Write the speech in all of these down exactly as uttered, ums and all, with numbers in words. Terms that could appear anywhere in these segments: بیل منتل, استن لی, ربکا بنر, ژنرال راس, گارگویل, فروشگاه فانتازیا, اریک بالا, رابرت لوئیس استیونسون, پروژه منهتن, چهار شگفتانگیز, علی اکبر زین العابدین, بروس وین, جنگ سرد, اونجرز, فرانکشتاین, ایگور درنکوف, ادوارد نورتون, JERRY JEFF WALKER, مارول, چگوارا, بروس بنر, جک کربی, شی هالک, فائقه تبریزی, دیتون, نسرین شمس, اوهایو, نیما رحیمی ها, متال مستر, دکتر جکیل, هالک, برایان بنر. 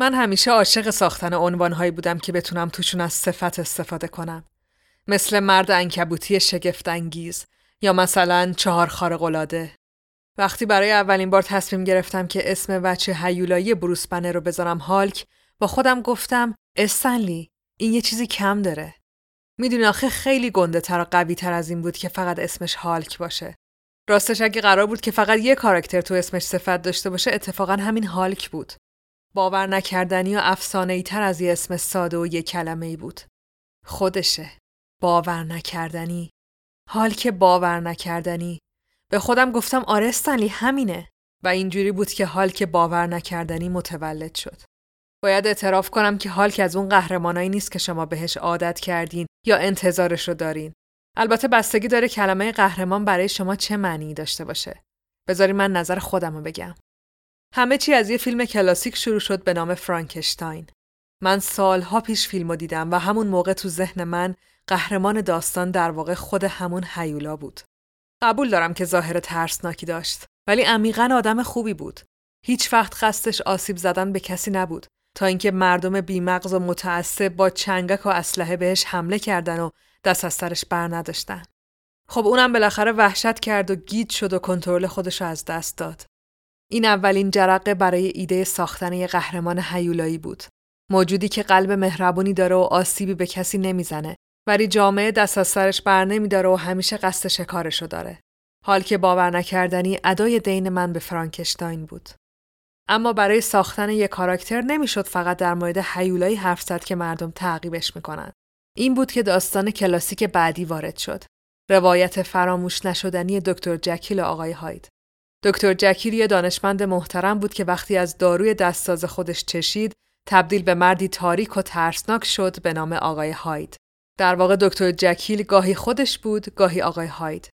من همیشه عاشق ساختن عنوانهایی بودم که بتونم توشون از صفت استفاده کنم. مثل مرد عنکبوتی شگفتانگیز یا مثلا چهار خارق‌العاده. وقتی برای اولین بار تصمیم گرفتم که اسم بچه هیولایی بروس بنر رو بذارم هالک، با خودم گفتم استن لی، این یه چیزی کم داره. میدونی آخه خیلی گنده تر و قوی تر از این بود که فقط اسمش هالک باشه. راستش اگه قرار بود که فقط یه کاراکتر تو اسمش صفت داشته باشه، اتفاقا همین هالک بود. باور نکردنی و افسانه‌ای تر از یه اسم ساده و یه کلمه‌ای بود. خودشه. باور نکردنی. هالک باور نکردنی. به خودم گفتم آره استن لی همینه. و اینجوری بود که هالک باور نکردنی متولد شد. باید اعتراف کنم که هالک از اون قهرمانایی نیست که شما بهش عادت کردین یا انتظارش رو دارین. البته بستگی داره کلمه قهرمان برای شما چه معنی داشته باشه. بذاری من نظر خودم رو بگم. همه چی از یه فیلم کلاسیک شروع شد به نام فرانکشتاین. من سالها پیش فیلمو دیدم و همون موقع تو ذهن من قهرمان داستان در واقع خود همون هیولا بود. قبول دارم که ظاهر ترسناکی داشت، ولی عمیقاً آدم خوبی بود. هیچ وقت قصدش آسیب زدن به کسی نبود، تا اینکه مردم بیمغز و متعصب با چنگک و اسلحه بهش حمله کردن و دست از سرش بر نداشتن. خب اونم بالاخره وحشت کرد و گیج شد و کنترل خودش رو از دست داد. این اولین جرقه برای ایده ساختن یه قهرمان هیولایی بود. موجودی که قلب مهربونی داره و آسیبی به کسی نمیزنه، ولی جامعه دست از سرش بر نمیداره و همیشه قصد شکارشو داره. حال که باور نکردنی ادای دین من به فرانکشتاین بود. اما برای ساختن یک کاراکتر نمیشد فقط در مورد هیولایی حرف زد که مردم تعقیبش میکنن. این بود که داستان کلاسیک بعدی وارد شد. روایت فراموش نشدنی دکتر جکیل و آقای هاید. دکتر جکیل یه دانشمند محترم بود که وقتی از داروی دستساز خودش چشید، تبدیل به مردی تاریک و ترسناک شد به نام آقای هاید. در واقع دکتر جکیل گاهی خودش بود، گاهی آقای هاید.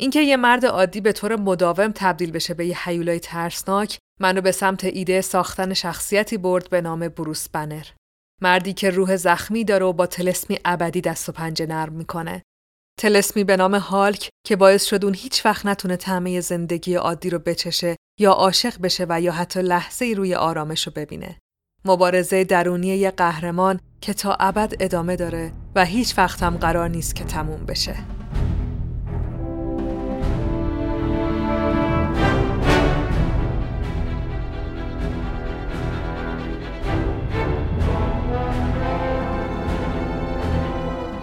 اینکه یه مرد عادی به طور مداوم تبدیل بشه به یه هیولای ترسناک، منو به سمت ایده ساختن شخصیتی برد به نام بروس بنر. مردی که روح زخمی داره و با طلسمی ابدی دست و پنجه نرم میکنه. طلسمی به نام هالک که باعث شد اون هیچ وقت نتونه طعمه زندگی عادی رو بچشه یا عاشق بشه و یا حتی لحظه‌ای روی آرامش رو ببینه. مبارزه درونی یه قهرمان که تا ابد ادامه داره و هیچ وقت هم قرار نیست که تموم بشه.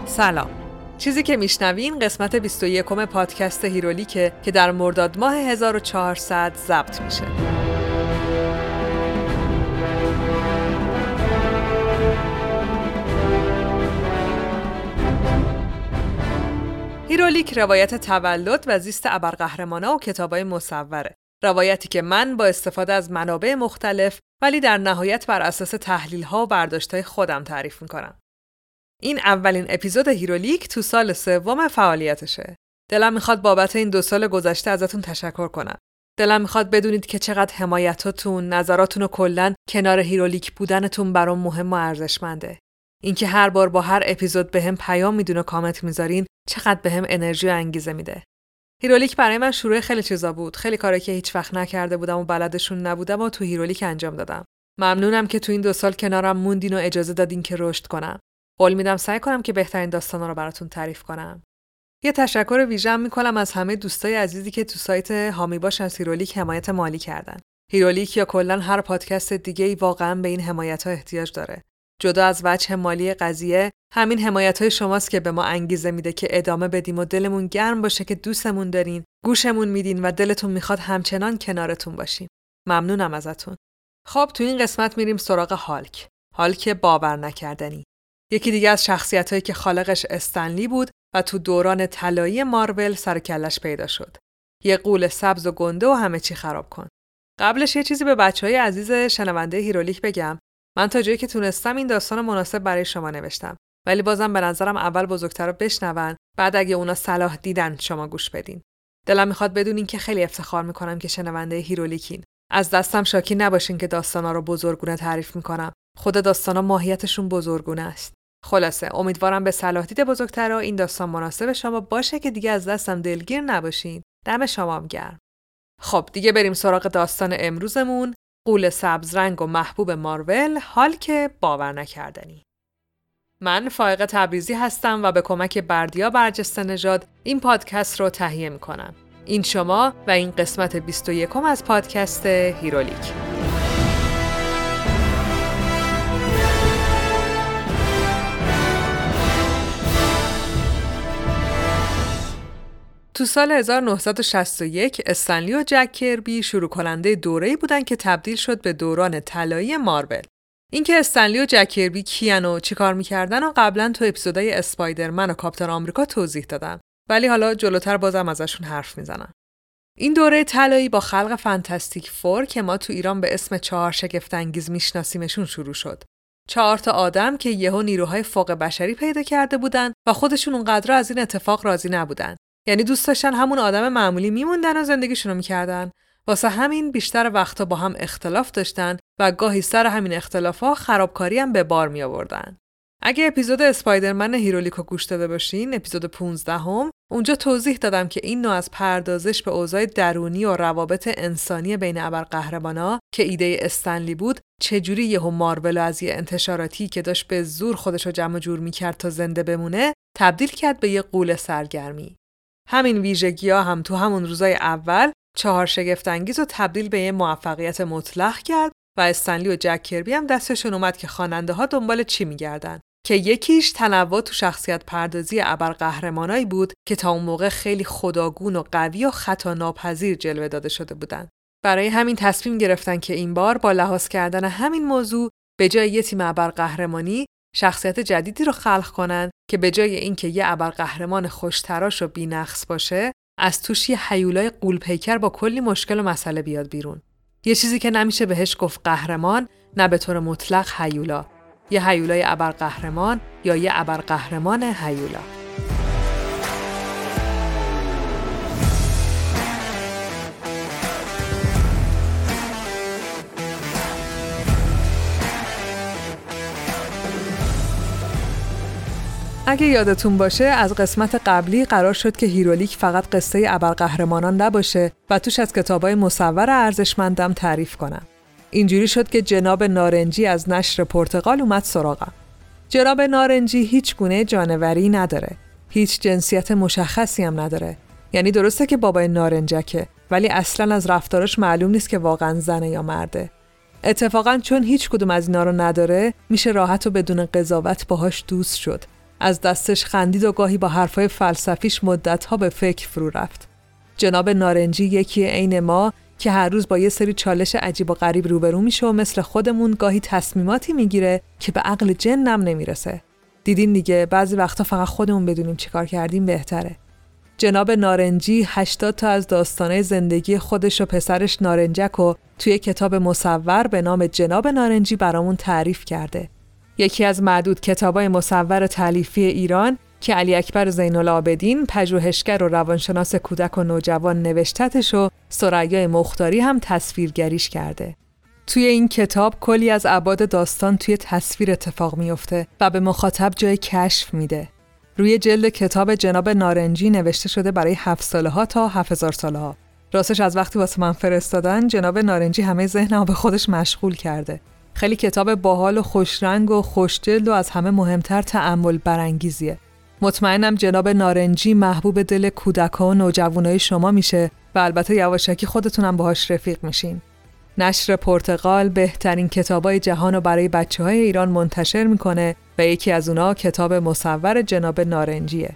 سلام. چیزی که میشنوین قسمت بیست و یکم پادکست هیرولیکه که در مرداد ماه هزار و چهارصد ضبط میشه. هیرولیک روایت تولد و زیست ابرقهرمانا و کتابای مصوره. روایتی که من با استفاده از منابع مختلف ولی در نهایت بر اساس تحلیل‌ها و برداشت‌های خودم تعریف می‌کنم. این اولین اپیزود هیرولیک تو سال سوم فعالیتشه. دلم میخواد بابت این دو سال گذشته ازتون تشکر کنم. دلم میخواد بدونید که چقدر حمایتاتون، نظراتون و کلاً کنار هیرولیک بودنتون برام مهم و ارزشمنده. اینکه هر بار با هر اپیزود بهم پیام میدین و کامنت میذارین، چقدر بهم انرژی و انگیزه میده. هیرولیک برای من شروع خیلی چیزا بود. خیلی کارا که هیچ وقت نکرده بودم و بلدشون نبودم و تو هیرولیک انجام دادم. ممنونم که تو این دو سال کنارم موندین و اجازه دادین که رشد کنم. قول میدم سعی کنم که بهترین داستانا رو براتون تعریف کنم. یه تشکر ویژه‌ام میکنم از همه دوستای عزیزی که تو سایت حامی باش از هیرولیک حمایت مالی کردن. هیرولیک یا کلا هر پادکست دیگه‌ای واقعاً به این حمایت‌ها احتیاج داره. جدا از وجه مالی قضیه، همین حمایت‌های شماست که به ما انگیزه میده که ادامه بدیم و دلمون گرم باشه که دوستمون دارین، گوشمون میدین و دلتون میخواد همچنان کنارتون باشیم. ممنونم ازتون. خب تو این قسمت میریم سراغ هالک. هالک باور نکردنی. یکی دیگه از شخصیتایی که خالقش استن لی بود و تو دوران طلایی مارول سر کلش پیدا شد. یه غول سبز و گنده و همه چی خراب کن. قبلش یه چیزی به بچهای عزیز شنونده هیرولیک بگم. من تا جایی که تونستم این داستان مناسب برای شما نوشتم. ولی بازم به نظرم اول بزرگترا بشنون، بعد اگه اونا صلاح دیدن شما گوش بدین. دلم میخواد بدونین که خیلی افتخار میکنم که شنونده هیرولیکین. از دستم شاکی نباشین که داستانا رو بزرگونه تعریف میکنم. خود داستانا ماهیتشون بزرگونه است. خلاصه امیدوارم به صلاح دید بزرگترا این داستان مناسب شما باشه که دیگه از دستم دلگیر نباشین. دم شما هم گرم. خب دیگه بریم سراغ داستان امروزمون. غول سبز رنگ و محبوب مارول، هالک باور نکردنی. من فائقه تبریزی هستم و به کمک بردیا برجسته نژاد این پادکست رو تهیه می‌کنم. این شما و این قسمت بیست و یکم از پادکست هیرولیک. تو سال هزار و نهصد و شصت و یک استن لی و جک کربی شروع کننده دوره‌ای بودن که تبدیل شد به دوران طلایی مارول. اینکه استن لی و جک کربی کیان و چی کار می‌کردن و قبلا تو اپیزودهای اسپایدرمن و کاپیتان آمریکا توضیح دادم، ولی حالا جلوتر بازم ازشون حرف می‌زنم. این دوره طلایی با خلق فانتاستیک فور که ما تو ایران به اسم چهار شگفتانگیز میشناسیمشون شروع شد. چهار تا آدم که یهو نیروهای فوق بشری پیدا کرده بودن و خودشون اونقدر از این اتفاق راضی نبودن. یعنی دوست داشتن همون آدم معمولی میموندن و زندگیشون رو میکردن. واسه همین بیشتر وقتا با هم اختلاف داشتن و گاهی سر همین اختلاف‌ها خرابکاری هم به بار می آوردن. اگه اپیزود اسپایدرمن هیرولیکو گوش داده باشین، اپیزود پانزدهم، اونجا توضیح دادم که این نوع از پردازش به اوضاع درونی و روابط انسانی بین ابرقهرمانا که ایده استن لی بود، چجوری یهو مارول از یه انتشاراتی که داشت به زور خودش رو جمع جور می‌کرد تا زنده بمونه، تبدیل کرد به یه غول سرگرمی. همین ویژگی‌ها هم تو همون روزای اول چهار شگفت‌انگیز رو تبدیل به یه موفقیت مطلق کرد و استن لی و جک کربی هم دستشون اومد که خواننده‌ها دنبال چی می‌گردن، که یکیش تنوع تو شخصیت پردازی ابرقهرمانایی بود که تا اون موقع خیلی خداگون و قوی و خطا ناپذیر جلوه داده شده بودن. برای همین تصمیم گرفتن که این بار با لحاظ کردن همین موضوع به جای یه تیم ابرقهرمانی شخصیت جدیدی رو خلق کنن که به جای اینکه یه ابرقهرمان خوشتراش و بی‌نقص باشه، از توش یه هیولای قولپیکر با کلی مشکل و مسئله بیاد بیرون. یه چیزی که نمیشه بهش گفت قهرمان، نه به طور مطلق هیولا. یه هیولای ابرقهرمان یا یه ابرقهرمان هیولا. اگه یادتون باشه از قسمت قبلی قرار شد که هیرولیک فقط قصه ابرقهرمانان نباشه و توش از کتابای مصور ارزشمندم تعریف کنم. اینجوری شد که جناب نارنجی از نشر پرتغال اومد سراغم. جناب نارنجی هیچ گونه جانوری نداره. هیچ جنسیت مشخصی هم نداره. یعنی درسته که بابای نارنجکه، ولی اصلاً از رفتارش معلوم نیست که واقعاً زنه یا مرده. اتفاقاً چون هیچ کدوم از اینا رو نداره، میشه راحت و بدون قضاوت باهاش دوست شد. از دستش خندید و گاهی با حرفای فلسفیش مدت‌ها به فکر فرو رفت. جناب نارنجی یکی عین ما که هر روز با یه سری چالش عجیب و غریب روبرو میشه و مثل خودمون گاهی تصمیماتی میگیره که به عقل جنم نمیرسه. دیدین دیگه، بعضی وقتا فقط خودمون بدونیم چیکار کردیم بهتره. جناب نارنجی هشتاد تا از داستانای زندگی خودش و پسرش نارنجک رو توی کتاب مصور به نام جناب نارنجی برامون تعریف کرده. یکی از معدود کتابای مصور تالیفی ایران که علی اکبر زین العابدین پژوهشگر و روانشناس کودک و نوجوان نوشتتش و ثریا مختاری هم تصویرگریش کرده. توی این کتاب کلی از ابعاد داستان توی تصویر اتفاق میفته و به مخاطب جای کشف میده. روی جلد کتاب جناب نارنجی نوشته شده برای هفت ساله‌ها تا هفت هزار ساله‌ها. راستش از وقتی واسه من فرستادن جناب نارنجی همه ذهنمو به خودش مشغول کرده. خیلی کتاب باحال و خوشرنگ و خوشجلد و از همه مهمتر تأمل برانگیزیه. مطمئنم جناب نارنجی محبوب دل کودک‌ها و نوجوانای شما میشه و البته یواشکی خودتونم باهاش رفیق میشین. نشر پرتغال بهترین کتابای جهانو برای بچه‌های ایران منتشر میکنه و یکی از اونها کتاب مصور جناب نارنجیه.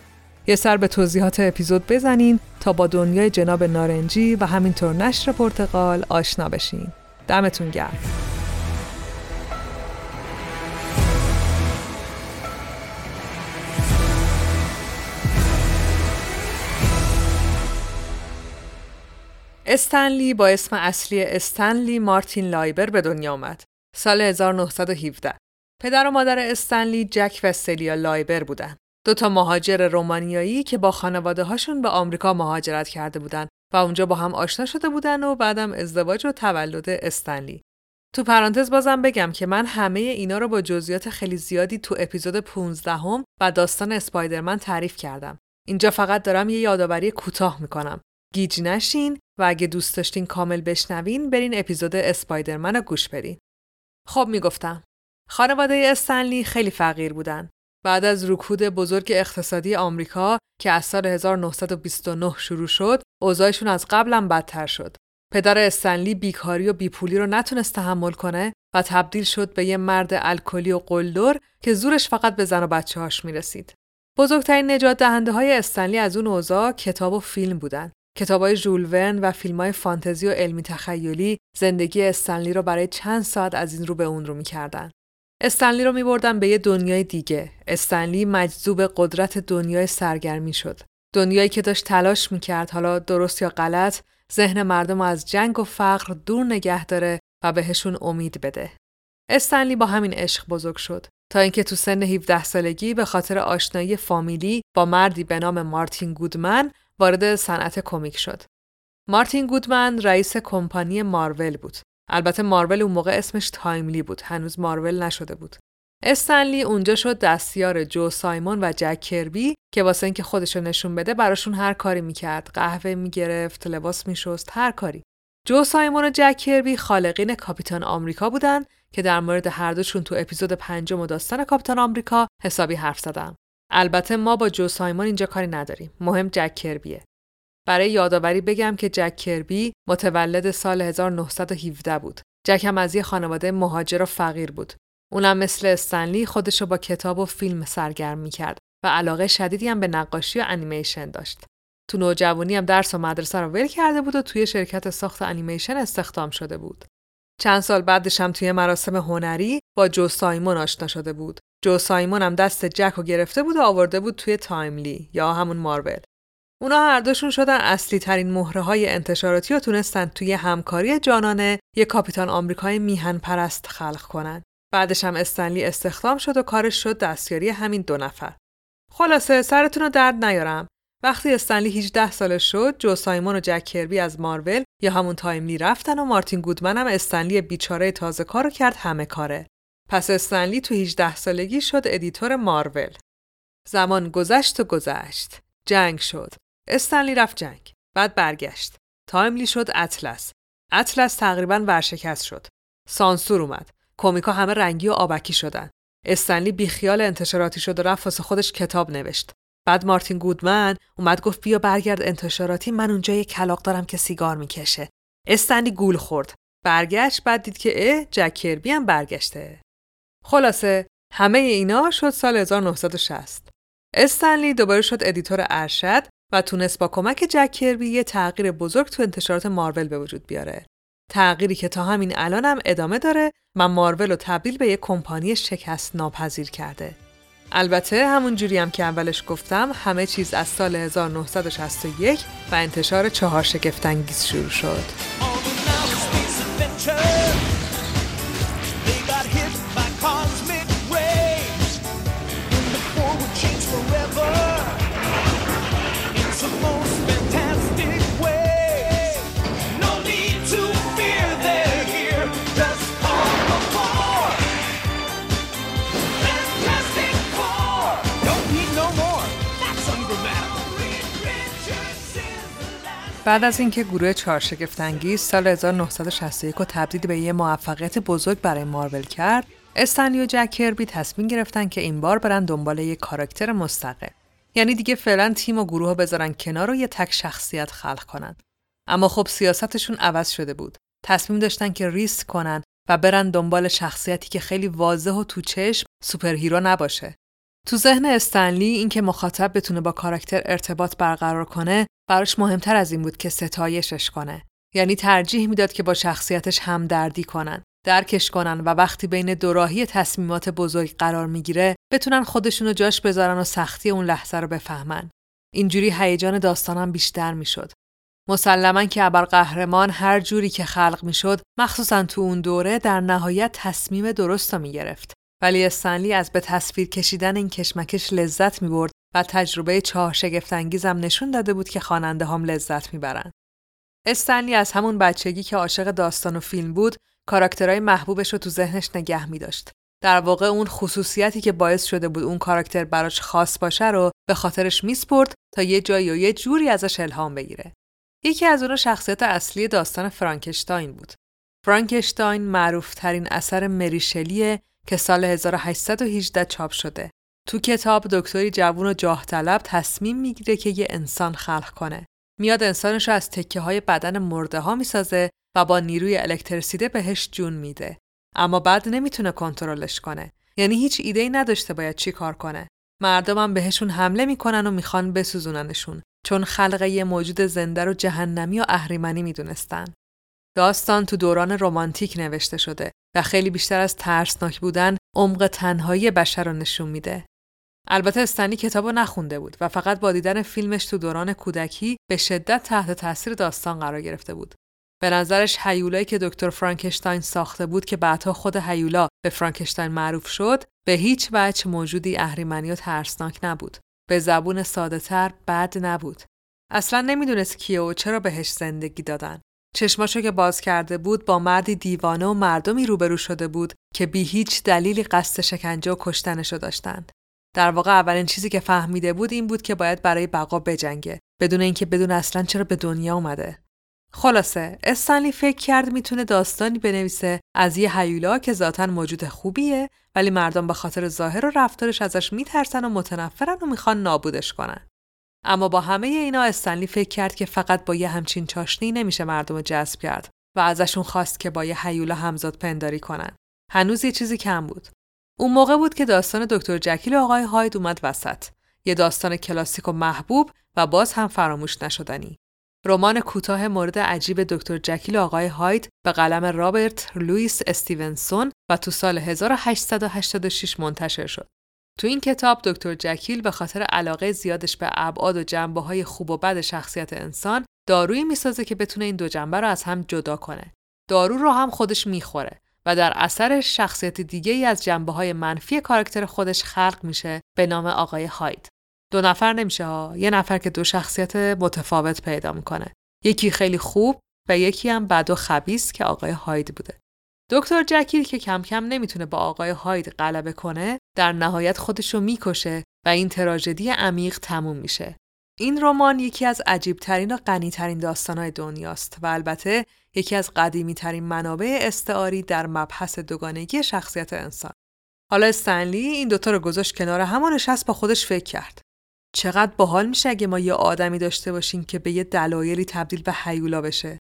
یه سر به توضیحات اپیزود بزنین تا با دنیای جناب نارنجی و همینطور نشر پرتغال آشنا بشین. دمتون گرم. استن لی با اسم اصلی استن لی مارتین لایبر به دنیا آمد. سال هزار و نهصد و هفده. پدر و مادر استن لی جک و سلیا لایبر بودند. دو تا مهاجر رومانیایی که با خانواده‌هاشون به آمریکا مهاجرت کرده بودند و اونجا با هم آشنا شده بودند و بعدم ازدواج و تولد استن لی. تو پرانتز بازم بگم که من همه اینا رو با جزئیات خیلی زیادی تو اپیزود پانزدهم و داستان اسپایدرمن تعریف کردم. اینجا فقط دارم یه یادآوری کوتاه می‌کنم گیج نشین و اگه دوست داشتین کامل بشنوین برین اپیزود اسپایدرمن رو گوش بدین. خب میگفتم خانواده استن لی خیلی فقیر بودن. بعد از رکود بزرگ اقتصادی آمریکا که از سال هزار و نهصد و بیست و نه شروع شد، اوضاعشون از قبلم بدتر شد. پدر استن لی بیکاری و بیپولی رو نتونست تحمل کنه و تبدیل شد به یه مرد الکلی و قلدر که زورش فقط به زن و بچه‌هاش میرسید. بزرگترین نجات دهنده های استن لی از اون اوضاع کتاب و فیلم بودن. کتابای ژول ورن و فیلم‌های فانتزی و علمی تخیلی زندگی استن لی رو برای چند ساعت از این رو به اون رو می‌کردن. استن لی رو می‌بردن به یه دنیای دیگه. استن لی مجذوب قدرت دنیای سرگرمی شد. دنیایی که داشت تلاش می‌کرد حالا درست یا غلط ذهن مردم از جنگ و فقر دور نگه داره و بهشون امید بده. استن لی با همین عشق بزرگ شد تا اینکه تو سن هفده سالگی به خاطر آشنایی فامیلی با مردی به نام مارتین گودمن وارد صنعت کمیک شد. مارتین گودمن رئیس کمپانی مارول بود. البته مارول اون موقع اسمش تایملی بود، هنوز مارول نشده بود. استن لی اونجا شد دستیار جو سایمون و جک کربی که واسه اینکه خودشو نشون بده براشون هر کاری میکرد، قهوه میگرفت، لباس میشست، هر کاری. جو سایمون و جک کربی خالقین کاپیتان آمریکا بودن که در مورد هر دوشون تو اپیزود پنجم و داستان کاپیتان آمریکا حسابی حرف زدم. البته ما با جو سایمون اینجا کاری نداریم، مهم جک کربیه. برای یادآوری بگم که جک کربی متولد سال هزار و نهصد و هفده بود. جک هم از یه خانواده مهاجر و فقیر بود. اونم مثل استن لی خودشو با کتاب و فیلم سرگرم می‌کرد و علاقه شدیدی هم به نقاشی و انیمیشن داشت. تو نوجوانی هم درس و مدرسه رو ول کرده بود و توی شرکت ساخت انیمیشن استخدام شده بود. چند سال بعدش هم توی مراسم هنری با جو سایمون آشنا شده بود. جو سایمون هم دست جک رو گرفته بود و آورده بود توی تایملی یا همون مارول. اونا هر دوشون شدن اصلی ترین مهره های انتشاراتی و تونستن توی همکاری جانانه یک کاپیتان آمریکای میهن پرست خلق کنن. بعدش هم استن لی استخدام شد و کارش شد دستیاری همین دو نفر. خلاصه سرتون رو درد نیارم. وقتی استن لی هجده سالش شد، جو سایمون و جک کربی از مارول یا همون تایملی رفتن و مارتین گودمن هم استن لی بیچاره تازه کارو کرد همه کاره. پس استن لی تو هجده سالگی شد ادیتور مارول. زمان گذشت و گذشت. جنگ شد. استن لی رفت جنگ. بعد برگشت. تایملی شد اطلس. اطلس تقریباً ورشکست شد. سانسور اومد. کمیکا همه رنگی و آبکی شدن. استن لی بیخیال انتشاراتی شد و رفت واسه خودش کتاب نوشت. بعد مارتین گودمن اومد گفت بیا برگرد انتشاراتی، من اونجا یه کلاغ دارم که سیگار میکشه. استن لی گول خورد. برگشت، بعد دید که اه جک کربی هم برگشته. خلاصه همه اینا شد سال هزار و نهصد و شصت. استن لی دوباره شد ادیتور ارشد و تونست با کمک جک کربی یه تغییر بزرگ تو انتشارات مارول به وجود بیاره. تغییری که تا همین الان هم ادامه داره و مارول رو تبدیل به یک کمپانی شکست ناپذیر کرده. البته همون جوری هم که اولش گفتم همه چیز از سال هزار و نهصد و شصت و یک و انتشار چهار شگفتانگیز شروع شد. بعد از اینکه گروه چهار شگفتانگیز سال هزار و نهصد و شصت و یک رو تبدیل به یه موفقیت بزرگ برای مارول کرد، استن لی و جک کربی تصمیم گرفتن که این بار برن دنبال یه کاراکتر مستقل. یعنی دیگه فعلا تیم و گروه بذارن کنار و یه تک شخصیت خلق کنن. اما خب سیاستشون عوض شده بود. تصمیم داشتن که ریسک کنن و برن دنبال شخصیتی که خیلی واضح و تو چشم سوپرهیرو نباشه. تو ذهن استن لی این که مخاطب بتونه با کاراکتر ارتباط برقرار کنه براش مهمتر از این بود که ستایشش کنه. یعنی ترجیح میداد که با شخصیتش همدردی کنن، درکش کنن و وقتی بین دوراهی تصمیمات بزرگ قرار میگیره بتونن خودشونو جاش بذارن و سختی اون لحظه رو بفهمن. اینجوری هیجان داستانم بیشتر میشد. مسلماً که ابرقهرمان هر جوری که خلق میشد، مخصوصاً تو اون دوره، در نهایت تصمیم درستو میگرفت. ولی استن لی از به تصویر کشیدن این کشمکش لذت می‌برد و تجربه چهار شگفت‌انگیز هم نشون داده بود که خواننده هم لذت می‌برن. استن لی از همون بچگی که عاشق داستان و فیلم بود، کاراکترهای محبوبش رو تو ذهنش نگه می‌داشت. در واقع اون خصوصیتی که باعث شده بود اون کاراکتر براش خاص باشه رو به خاطرش می‌سپرد تا یه جایی و یه جوری ازش الهام بگیره. یکی از اونها شخصیت اصلی داستان فرانکشتاین بود. فرانکشتاین معروف‌ترین اثر مریشلیه که سال هزار و هشتصد و هجده چاپ شده. تو کتاب دکتری جوون و جاه طلب تصمیم میگیره که یه انسان خلق کنه. میاد انسانش رو از تکه های بدن مرده ها میسازه و با نیروی الکتریسیته بهش جون میده. اما بعد نمیتونه کنترلش کنه. یعنی هیچ ایده‌ای نداشته باید چی کار کنه. مردم هم بهشون حمله میکنن و میخوان بسوزوننشون چون خلق یه موجود زنده رو جهنمی و اهریمنی میدونستن. داستان تو دوران رمانتیک نوشته شده و خیلی بیشتر از ترسناک بودن، عمق تنهایی بشر رو نشون میده. البته استنی کتابو نخونده بود و فقط با دیدن فیلمش تو دوران کودکی به شدت تحت تاثیر داستان قرار گرفته بود. به نظرش هیولایی که دکتر فرانکشتاین ساخته بود که بعدها خود هیولا به فرانکشتاین معروف شد، به هیچ وجه موجودی اهریمنی و ترسناک نبود. به زبون ساده‌تر بد نبود. اصلاً نمیدونست کیه و چرا بهش زندگی دادن. چشماشو که باز کرده بود با مردی دیوانه و مردمی روبرو شده بود که بی هیچ دلیلی قصد شکنجه و کشتنشو داشتند. در واقع اولین چیزی که فهمیده بود این بود که باید برای بقا بجنگه، بدون اینکه بدون اصلاً چرا به دنیا اومده. خلاصه استنلی فکر کرد میتونه داستانی بنویسه از یه هیولا که ذاتاً موجود خوبیه ولی مردم به خاطر ظاهر و رفتارش ازش میترسن و متنفرن و میخوان نابودش کنن. اما با همه اینا استنلی فکر کرد که فقط با یه همچین چاشنی نمیشه مردم رو جذب کرد و ازشون خواست که با یه هیولا همزاد پنداری کنن. هنوز یه چیزی کم بود. اون موقع بود که داستان دکتر جکیل و آقای هاید اومد وسط. یه داستان کلاسیک و محبوب و باز هم فراموش نشدنی. رمان کوتاه مورد عجیب دکتر جکیل و آقای هاید به قلم رابرت لوئیس استیونسون و تو سال هزار و هشتصد و هشتاد و شش منتشر شد. تو این کتاب دکتر جکیل به خاطر علاقه زیادش به ابعاد و جنبه‌های خوب و بد شخصیت انسان، دارویی می‌سازه که بتونه این دو جنبه رو از هم جدا کنه. دارو رو هم خودش می‌خوره و در اثرش شخصیت دیگه‌ای از جنبه‌های منفی کاراکتر خودش خلق میشه به نام آقای هاید. دو نفر نمیشه ها، یه نفر که دو شخصیت متفاوت پیدا میکنه. یکی خیلی خوب و یکی هم بد و خبیث که آقای هاید بوده. دکتر جکیل که کم کم نمیتونه با آقای هاید غلبه کنه، در نهایت خودشو میکشه و این تراژدی عمیق تموم میشه. این رمان یکی از عجیبترین و غنیترین داستانهای دنیاست و البته یکی از قدیمیترین منابع استعاری در مبحث دوگانگی شخصیت انسان. حالا استنلی این دوتا رو گذاشت کنار هم و نشست با خودش فکر کرد. چقدر باحال میشه اگه ما یه آدمی داشته باشیم که به یه دلایلی تبدیل به هیولا بشه.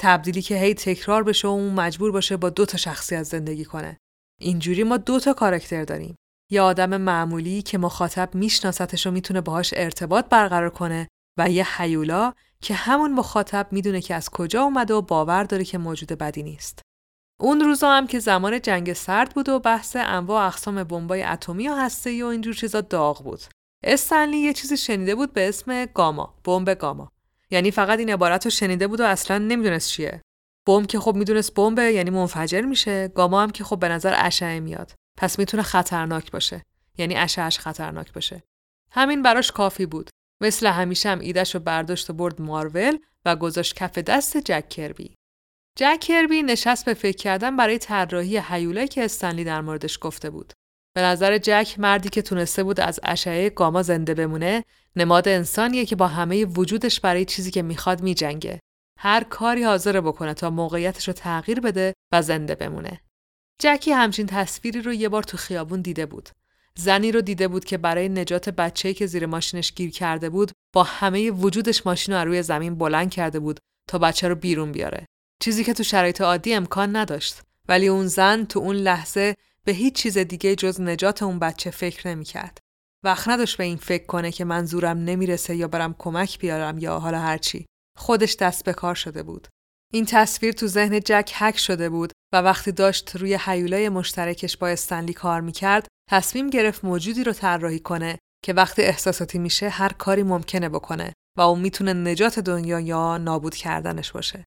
تبدیلی که هی تکرار بشه و اون مجبور باشه با دو تا شخصیت زندگی کنه. اینجوری ما دو تا کاراکتر داریم. یه آدم معمولی که مخاطب میشناستش و میتونه باهاش ارتباط برقرار کنه و یه هیولا که همون مخاطب میدونه که از کجا اومده و باور داره که موجود بدی نیست. اون روزا هم که زمان جنگ سرد بود و بحث انواع اقسام بمب‌های اتمی و هسته‌ای و اینجور چیزا داغ بود. استنلی یه چیزی شنیده بود به اسم گاما، بمب گاما. یعنی فقط این عبارت رو شنیده بود و اصلاً نمیدونست چیه. بمب که خب میدونست بمب یعنی منفجر میشه، گاما هم که خب به نظر اشعه میاد. پس میتونه خطرناک باشه. یعنی اشعهش خطرناک باشه. همین براش کافی بود. مثل همیشه هم ایده‌شو برداشت و برد مارول و گذاشت کف دست جک کربی. جک کربی نشست به فکر کردن برای طراحی هیولایی که استنلی در موردش گفته بود. به نظر جک مردی که تونسته بود از اشعه گاما زنده بمونه نماد انسانیه که با همه وجودش برای چیزی که میخواد میجنگه. هر کاری حاضر بکنه تا موقعیتش رو تغییر بده و زنده بمونه. جکی همچین تصویری رو یه بار تو خیابون دیده بود. زنی رو دیده بود که برای نجات بچه‌ای که زیر ماشینش گیر کرده بود با همه وجودش ماشین رو روی زمین بلند کرده بود تا بچه رو بیرون بیاره. چیزی که تو شرایط عادی امکان نداشت. ولی اون زن تو اون لحظه به هیچ چیز دیگه جز نجات اون بچه فکر نمی‌کرد. وقت نداشت به این فکر کنه که منظورم نمیرسه یا برم کمک بیارم یا حالا هر چی. خودش دست به کار شده بود. این تصویر تو ذهن جک هک شده بود و وقتی داشت روی هیولای مشترکش با استنلی کار می‌کرد، تصمیم گرفت موجودی رو طراحی کنه که وقتی احساساتی میشه هر کاری ممکنه بکنه و اون میتونه نجات دنیا یا نابود کردنش باشه.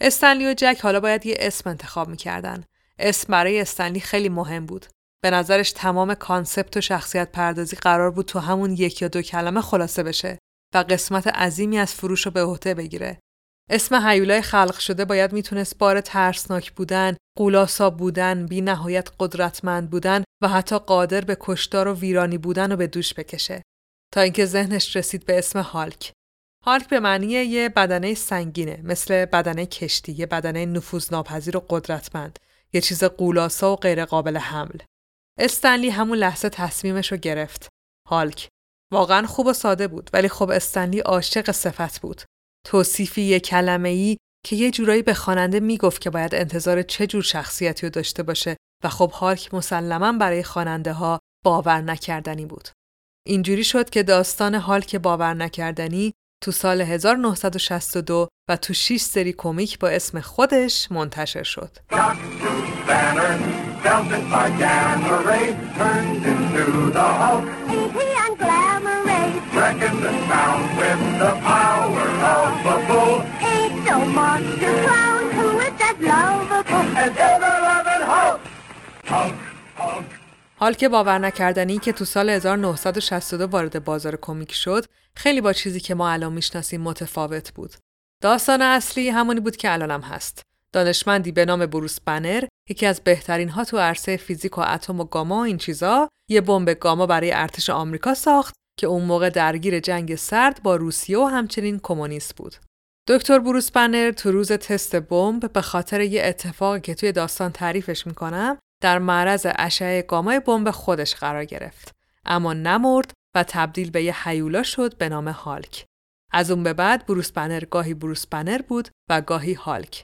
استنلی و جک حالا باید یه اسم انتخاب می‌کردن. اسم برای استنلی خیلی مهم بود. به نظرش تمام کانسپت و شخصیت پردازی قرار بود تو همون یک یا دو کلمه خلاصه بشه و قسمت عظیمی از فروش رو به عهده بگیره. اسم هیولای خلق شده باید میتونست بار ترسناک بودن، قولاسا بودن، بی نهایت قدرتمند بودن و حتی قادر به کشتار و ویرانی بودن رو به دوش بکشه. تا اینکه ذهنش رسید به اسم هالک. هالک به معنی یه بدنه سنگینه، مثل بدنه کشتی، یه بدنه نفوذناپذیر و قدرتمند، یه چیز قولاسا و غیر قابل حمل. استن لی همون لحظه تصمیمش رو گرفت. هالک واقعا خوب و ساده بود، ولی خب استن لی عاشق صفت بود. توصیفی یه کلمه‌ای که یه جورایی به خواننده میگفت که باید انتظار چه جور شخصیتی رو داشته باشه و خب هالک مسلماً برای خواننده ها باور نکردنی بود. اینجوری شد که داستان هالک باور نکردنی تو سال هزار و نهصد و شصت و دو و تو شش سری کمیک با اسم خودش منتشر شد. هالک باور نکردنی که تو سال هزار و نهصد و شصت و دو وارد بازار کمیک شد، خیلی با چیزی که ما الان میشناسیم متفاوت بود. داستان اصلی همونی بود که الانم هست. دانشمندی به نام بروس بنر، یکی از بهترین ها تو عرصه فیزیک و اتم و گاما و این چیزا، یه بمب گاما برای ارتش آمریکا ساخت که اون موقع درگیر جنگ سرد با روسیه و همچنین کمونیست بود. دکتر بروس بنر تو روز تست بمب به خاطر یه اتفاقی که توی داستان تعریفش میکنم، در معرض اشعه گامای بمب خودش قرار گرفت، اما نمرد و تبدیل به یه هیولا شد به نام هالک. از اون به بعد بروس بنر گاهی بروس بنر بود و گاهی هالک.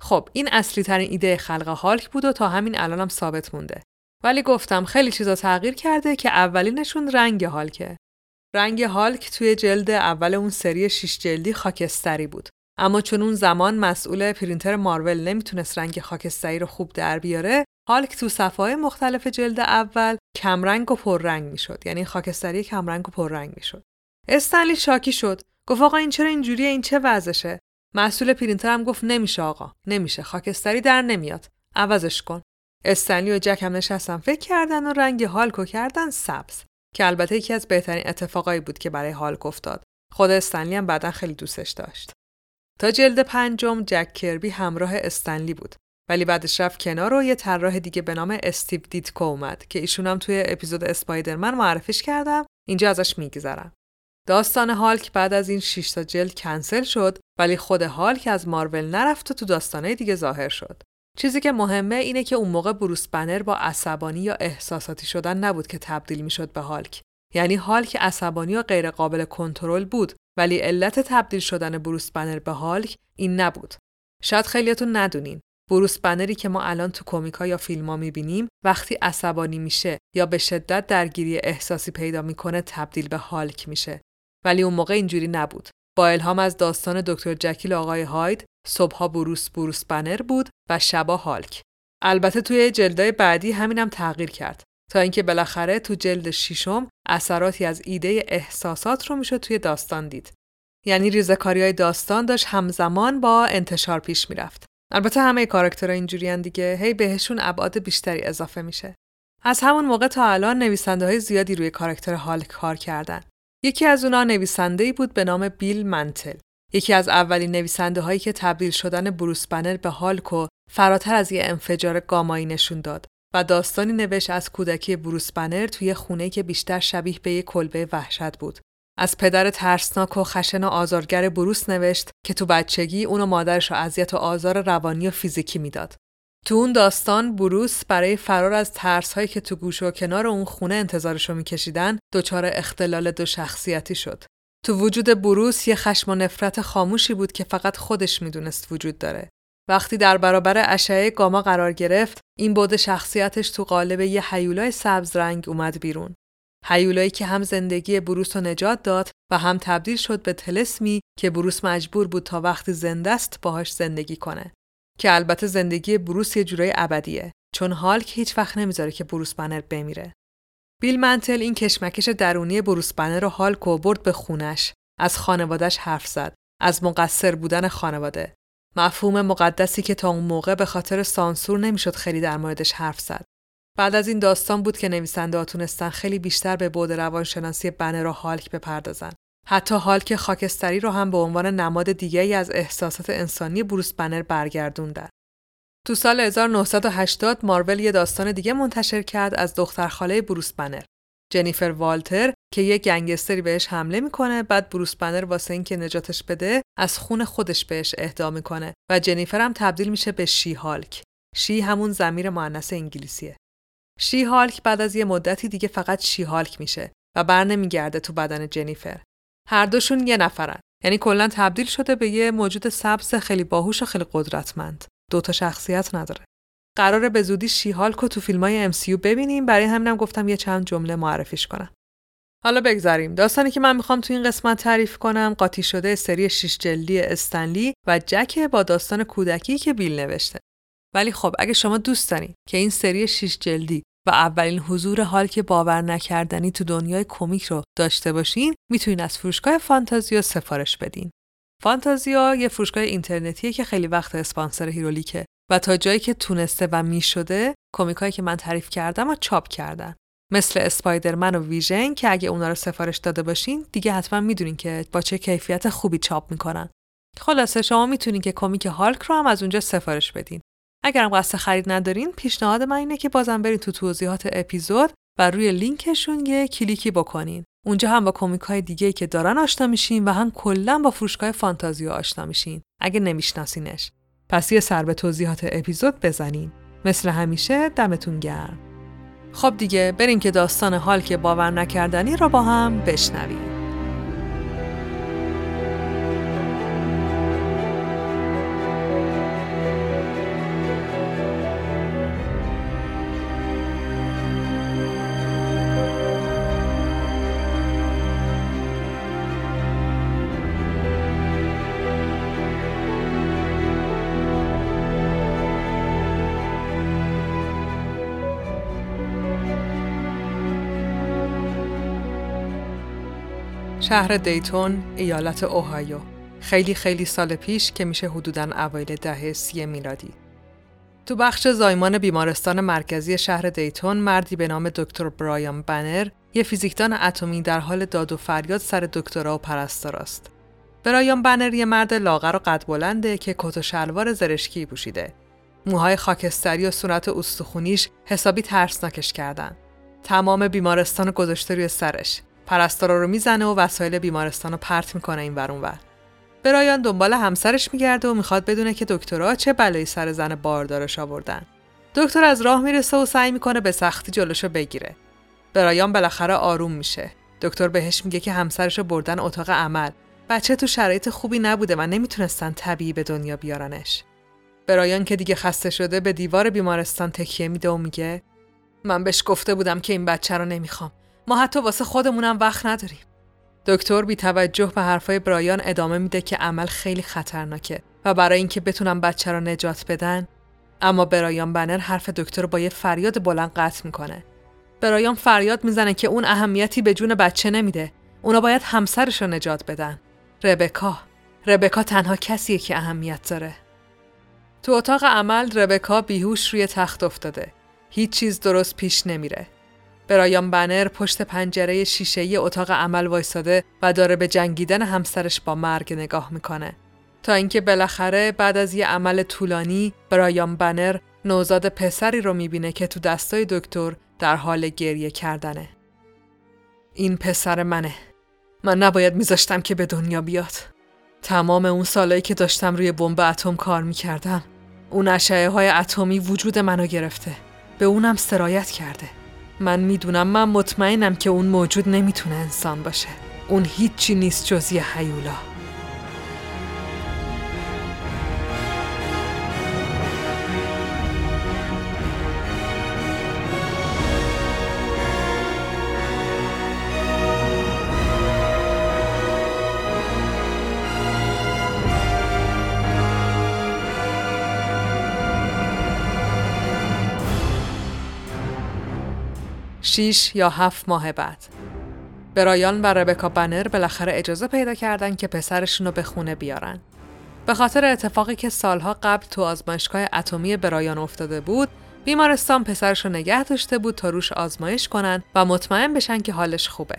خب این اصلی ترین ایده خلق هالک بود و تا همین الانم هم ثابت مونده. ولی گفتم خیلی چیزا تغییر کرده که اولینشون رنگ هالکه. رنگ هالک توی جلد اول اون سری شش جلدی خاکستری بود، اما چون اون زمان مسئول پرینتر مارول نمیتونست رنگ خاکستری رو خوب در بیاره، هالک تو صفحه‌های مختلف جلد اول کمرنگ و پررنگ میشد، یعنی خاکستری کمرنگ و پررنگ میشد. استن لی شاکی شد، گفت آقا این چرا اینجوریه، این چه وضعشه؟ مسئول پرینتر هم گفت نمیشه آقا، نمیشه، خاکستری در نمیاد، عوضش کن. استن لی و جک هم نشستن فکر کردن و رنگ هالکو کردن سبز، که البته یکی از بهترین اتفاقایی بود که برای هالک افتاد. خود استن لی هم بعداً خیلی دوستش داشت. تا جلد پنجم جک کربی همراه استن لی بود، ولی بعدش رفت کنار و یه طراح دیگه به نام استیو دیتکو اومد که ایشون هم توی اپیزود اسپایدرمن معرفیش کردم، اینجا ازش میگذرم. داستان هالک بعد از این شش تا جلد کنسل شد، ولی خود هالک از مارول نرفت و تو داستانای دیگه ظاهر شد. چیزی که مهمه اینه که اون موقع بروس بنر با عصبانی یا احساساتی شدن نبود که تبدیل میشد به هالک. یعنی هالک عصبانی و غیر قابل کنترل بود، ولی علت تبدیل شدن بروس بنر به هالک این نبود. شاید خیلیاتون ندونین، بروس بنری که ما الان تو کمیک‌ها یا فیلم‌ها می‌بینیم وقتی عصبانی میشه یا به شدت درگیری احساسی پیدا می‌کنه تبدیل به هالک میشه، ولی اون موقع اینجوری نبود. با الهام از داستان دکتر جکیل و آقای هاید، صبح‌ها بروس بروس بنر بود و شبا هالک. البته توی جلدای بعدی همینم تغییر کرد تا اینکه بالاخره تو جلد ششم اثراتی از ایده احساسات رو میشد توی داستان دید. یعنی ریزه‌کاری‌های داستان داشت همزمان با انتشار پیش می‌رفت. البته همه کاراکترها اینجوریان دیگه، هی بهشون ابعاد بیشتری اضافه میشه. از همون موقع تا الان نویسنده‌های زیادی روی کاراکتر هالک کار کردن. یکی از اونها نویسنده‌ای بود به نام بیل منتل، یکی از اولین نویسنده‌هایی که تبدیل شدن بروس بنر به هالک رو فراتر از یه انفجار گامایی نشون داد و داستانی نوشت از کودکی بروس بنر توی خونه‌ای که بیشتر شبیه به یک کلبه وحشت بود. از پدر ترسناک و خشن و آزارگر بروس نوشت که تو بچگی اون و مادرش رو اذیت و آزار روانی و فیزیکی میداد. تو اون داستان بروس برای فرار از ترس‌هایی که تو گوش و کنار اون خونه انتظارش رو می‌کشیدن، دچار اختلال دو شخصیتی شد. تو وجود بروس یه خشم و نفرت خاموشی بود که فقط خودش میدونست وجود داره. وقتی در برابر اشعه گاما قرار گرفت، این بود شخصیتش تو قالب یه هیولای سبز رنگ اومد بیرون. هیولایی که هم زندگی بروس رو نجات داد و هم تبدیل شد به تلسمی که بروس مجبور بود تا وقتی زنده است باهاش زندگی کنه. که البته زندگی بروس یه جورای ابدیه، چون هالک هیچ وقت نمیذاره که بروس بنر بمیره. بیل منتل این کشمکش درونی بروس بنر و هالک رو برد به خونش، از خانواده‌اش حرف زد، از مقصر بودن خانواده، مفهوم مقدسی که تا اون موقع به خاطر سانسور نمیشد خیلی در موردش حرف زد. بعد از این داستان بود که نویسنده‌ها تونستن خیلی بیشتر به بعد روانشناسی بنر و هالک بپردازن. حتی هالک خاکستری رو هم به عنوان نماد دیگه‌ای از احساسات انسانی بروس بنر برگردوندن. تو سال هزار و نهصد و هشتاد مارول یه داستان دیگه منتشر کرد از دختر خاله بروس بنر. جنیفر والتر که یه گنگستری بهش حمله میکنه، بعد بروس بنر واسه این که نجاتش بده از خون خودش بهش اهدا میکنه و جنیفر هم تبدیل میشه به شی هالک. شی همون ضمیر مؤنث انگلیسیه. شی هالک بعد از یه مدتی دیگه فقط شی هالک میشه و برنمیگرده تو بدن جنیفر. هر دوشون یه نفرن، یعنی کلا تبدیل شده به یه موجود سبز خیلی باهوش و خیلی قدرتمند. دوتا شخصیت نداره. قراره به زودی شی هالک رو تو فیلمای ام سی یو ببینیم، برای همینم گفتم یه چند جمله معرفیش کنم. حالا بگذاریم. داستانی که من میخوام تو این قسمت تعریف کنم قاطی شده سری شش جلدی استن لی و جک با داستان کودکی که بیل نوشته. ولی خب اگه شما دوست دارین که این سری شش جلدی و اولین حضور هالک باور نکردنی تو دنیای کمیک رو داشته باشین، میتونین از فروشگاه فانتازیا سفارش بدین. فانتازیا یه فروشگاه اینترنتیه که خیلی وقت اسپانسر هیرولیکه و تا جایی که تونسته و میشده کمیکایی که من تعریف کردم رو چاپ کردن، مثل اسپایدرمن و ویژن که اگه اونا رو سفارش داده باشین دیگه حتما میدونین که با چه کیفیت خوبی چاپ میکنن. خلاصه شما میتونین که کمیک هالک رو هم از اونجا سفارش بدین. اگرم قصد خرید ندارین، پیشنهاد من اینه که بازم برین تو توضیحات اپیزود و روی لینکشون یه کلیکی بکنین. اونجا هم با کمیک‌های دیگه‌ای که دارن آشنا میشین و هم کلاً با فروشگاه فانتازیا آشنا میشین اگه نمیشناسینش. پس یه سر به توضیحات اپیزود بزنین. مثل همیشه دمتون گرم. خب دیگه بریم که داستان هالک باور نکردنی رو با هم بشنویم. شهر دیتون، ایالت اوهایو، خیلی خیلی سال پیش که میشه حدوداً اوایل دهه سی میلادی. تو بخش زایمان بیمارستان مرکزی شهر دیتون، مردی به نام دکتر برایان بنر، یه فیزیکدان اتمی در حال داد و فریاد سر دکترا و پرستاراست. برایان بنر یه مرد لاغر و قد بلنده که کت و شلوار زرشکی پوشیده. موهای خاکستری و صورت استخونیش حسابی ترسناکش کردن. تمام بیمارستان گذاشته روی سرش. پرستارا رو میزنه و وسایل بیمارستان رو پرت میکنه این ور اون ور. برایان دنبال همسرش میگرده و میخواد بدونه که دکترها چه بلایی سر زن باردارش آوردن. دکتر از راه میرسه و سعی میکنه به سختی جلوشو بگیره. برایان بالاخره آروم میشه. دکتر بهش میگه که همسرشو بردن اتاق عمل. بچه تو شرایط خوبی نبوده و نمیتونستن طبیعی به دنیا بیارنش. برایان که دیگه خسته شده به دیوار بیمارستان تکیه میده و میگه من بهش گفته بودم که این بچه رو نمیخوام. ما حتی واسه خودمونم وقت نداریم. دکتر بی توجه به حرفای برایان ادامه میده که عمل خیلی خطرناکه و برای اینکه بتونن بچه رو نجات بدن، اما برایان بنر حرف دکتر رو با یه فریاد بلند قطع میکنه. برایان فریاد میزنه که اون اهمیتی به جون بچه نمیده. اونا باید همسرش رو نجات بدن. ربکا، ربکا تنها کسیه که اهمیت داره. تو اتاق عمل ربکا بیهوش روی تخت افتاده. هیچ چیز درست پیش نمیره. برایان بنر پشت پنجره شیشه‌ای اتاق عمل وایساده و داره به جنگیدن همسرش با مرگ نگاه میکنه، تا اینکه بالاخره بعد از یه عمل طولانی برایان بنر نوزاد پسری رو میبینه که تو دستای دکتر در حال گریه کردنه. این پسر منه. من نباید میذاشتم که به دنیا بیاد. تمام اون سالایی که داشتم روی بمب اتم کار میکردم، اون اشعه های اتمی وجود منو گرفته، به اونم سرایت کرده. من میدونم، من مطمئنم که اون موجود نمیتونه انسان باشه. اون هیچی نیست جز یه هیولا. شش یا هفت ماه بعد برایان و ربکا بنر بالاخره اجازه پیدا کردن که پسرشون رو به خونه بیارن. به خاطر اتفاقی که سالها قبل تو آزمایشگاه اتمی برایان افتاده بود، بیمارستان پسرش رو نگه داشته بود تا روش آزمایش کنن و مطمئن بشن که حالش خوبه.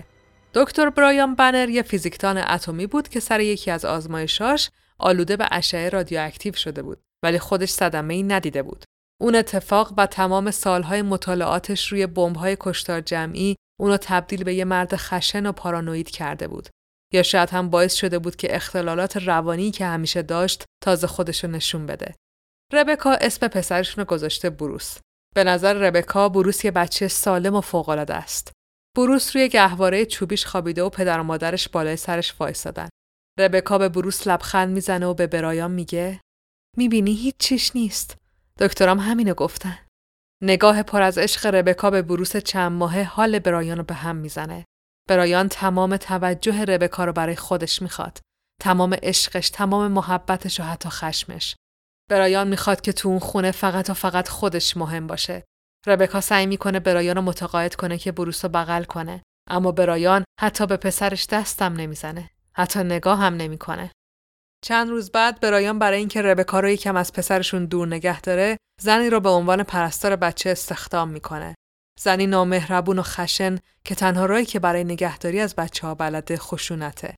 دکتر برایان بنر یه فیزیکدان اتمی بود که سر یکی از آزمایشاش آلوده به اشعه رادیواکتیو شده بود، ولی خودش صدمه‌ای ندیده بود. اون اتفاق و تمام سالهای مطالعاتش روی بمب‌های کشتار جمعی اونو تبدیل به یه مرد خشن و پارانوید کرده بود. یا شاید هم باعث شده بود که اختلالات روانی که همیشه داشت تازه خودشو نشون بده. ربکا اسم پسرشون رو گذاشته بروس. به نظر ربکا بروس یه بچه سالم و فوق‌العاده است. بروس روی گهواره چوبیش خوابیده و پدر و مادرش بالای سرش وایسادن. ربکا به بروس لبخند میزنه و به برایان میگه میبینی هیچ چیش نیست. دکترام همینو گفتن. نگاه پر از عشق ربکا به بروس چند ماهه حال برایان رو به هم میزنه. برایان تمام توجه ربکا رو برای خودش میخواد. تمام عشقش، تمام محبتش و حتی خشمش. برایان میخواد که تو اون خونه فقط و فقط خودش مهم باشه. ربکا سعی میکنه برایان رو متقاعد کنه که بروس رو بغل کنه، اما برایان حتی به پسرش دستم نمیزنه، حتی نگاه هم نمیکنه. چند روز بعد برایان برای اینکه ربکا رو یکم از پسرشون دور نگه داره، زنی رو به عنوان پرستار بچه استخدام میکنه. زنی نامهربون و خشن که تنها راهی که برای نگهداری از بچه‌ها بلده خشونته.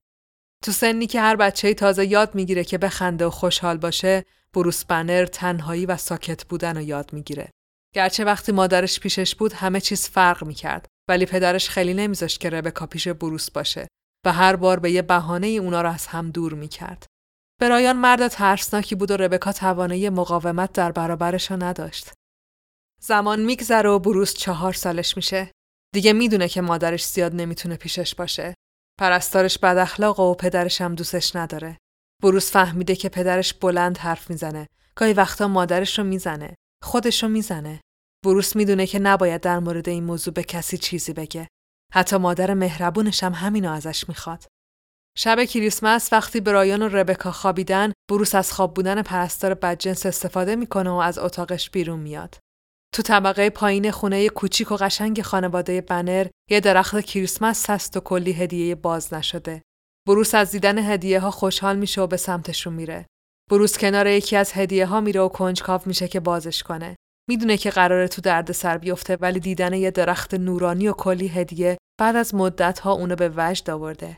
تو سنی که هر بچه‌ای تازه یاد میگیره که بخنده و خوشحال باشه، بروس بنر تنهایی و ساکت بودن رو یاد میگیره. گرچه وقتی مادرش پیشش بود همه چیز فرق میکرد، ولی پدرش خیلی نمیذاشت که ربکا پیش بروس باشه و هر بار به یه بهانه اونا رو از هم دور میکرد. برایان مرد ترسناکی بود و ربکا توانایی مقاومت در برابرش رو نداشت. زمان میگذره و بروس چهار سالش میشه. دیگه میدونه که مادرش زیاد نمیتونه پیشش باشه. پرستارش بد اخلاقه و پدرش هم دوستش نداره. بروس فهمیده که پدرش بلند حرف میزنه، گاهی وقتا مادرش رو میزنه، خودش رو میزنه. بروس میدونه که نباید در مورد این موضوع به کسی چیزی بگه. حتی مادر مهربونش هم همینو ازش میخواد. شب کریسمس وقتی برایان و ربکا خوابیدن، بروس از خواب بودن پرستار بدجنس استفاده میکنه و از اتاقش بیرون میاد. تو طبقه پایین خونه کوچیک و قشنگ خانواده بنر یه درخت کریسمس هست و کلی هدیه باز نشده. بروس از دیدن هدیه ها خوشحال میشه و به سمتشون میره. بروس کنار یکی از هدیه ها میره و کنجکاو میشه که بازش کنه. میدونه که قراره تو درد سر بیفته، ولی دیدن یه درخت نورانی و کلی هدیه بعد از مدت ها اونو به وجد آورده.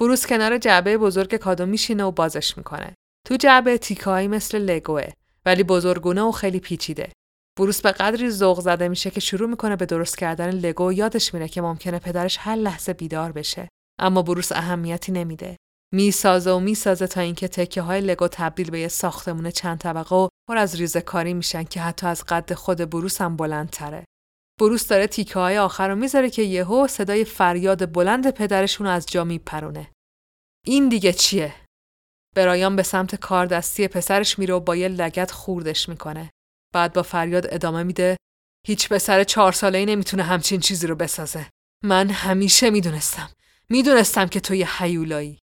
بروس کنار جعبه بزرگ کادو میشینه و بازش میکنه. تو جعبه تیکه‌ای مثل لگوه، ولی بزرگونه و خیلی پیچیده. بروس به قدری ذوق زده میشه که شروع میکنه به درست کردن لگو و یادش میره که ممکنه پدرش هر لحظه بیدار بشه، اما بروس اهمیتی نمیده. میسازه و میسازه تا اینکه تکه‌های لگو تبدیل به یه ساختمون چند طبقه و پر از ریزه‌کاری میشن که حتی از قد خود بروس هم بلندتره. بروس داره تیکه‌های آخر رو میذاره که یهو صدای فریاد بلند پدرشون از جا میپرونه. این دیگه چیه؟ برایان به سمت کاردستی پسرش میره و با یه لگد خوردش میکنه. بعد با فریاد ادامه میده هیچ پسر چهار ساله‌ای نمیتونه همچین چیزی رو بسازه. من همیشه میدونستم. میدونستم که تو یه هیولایی.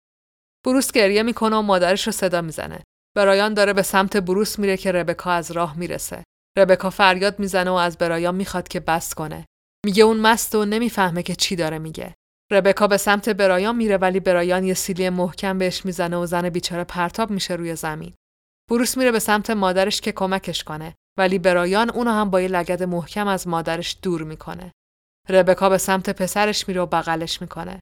بروس گریه میکنه و مادرش رو صدا میزنه. برایان داره به سمت بروس میره که ربکا از راه میرسه. ربکا فریاد میزنه و از برایان میخواد که بس کنه. میگه اون مست و نمیفهمه که چی داره میگه. ربکا به سمت برایان میره، ولی برایان یه سیلی محکم بهش میزنه و زن بیچاره پرتاب میشه روی زمین. بروس میره به سمت مادرش که کمکش کنه، ولی برایان اونو هم با یه لگد محکم از مادرش دور میکنه. ربکا به سمت پسرش میره و بغلش میکنه.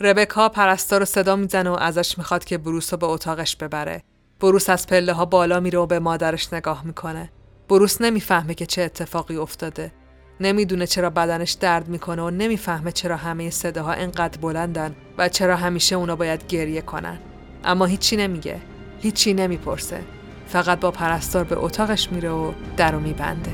ربکا پرستار رو صدا میزنه و ازش میخواد که بروس رو به اتاقش ببره. بروس از پله ها بالا میره و به مادرش نگاه میکنه. بروس نمیفهمه که چه اتفاقی افتاده. نمیدونه چرا بدنش درد میکنه و نمیفهمه چرا همه صداها اینقدر بلندن و چرا همیشه اونا باید گریه کنن. اما هیچی نمیگه. هیچی نمیپرسه. فقط با پرستار به اتاقش میره و درو میبنده.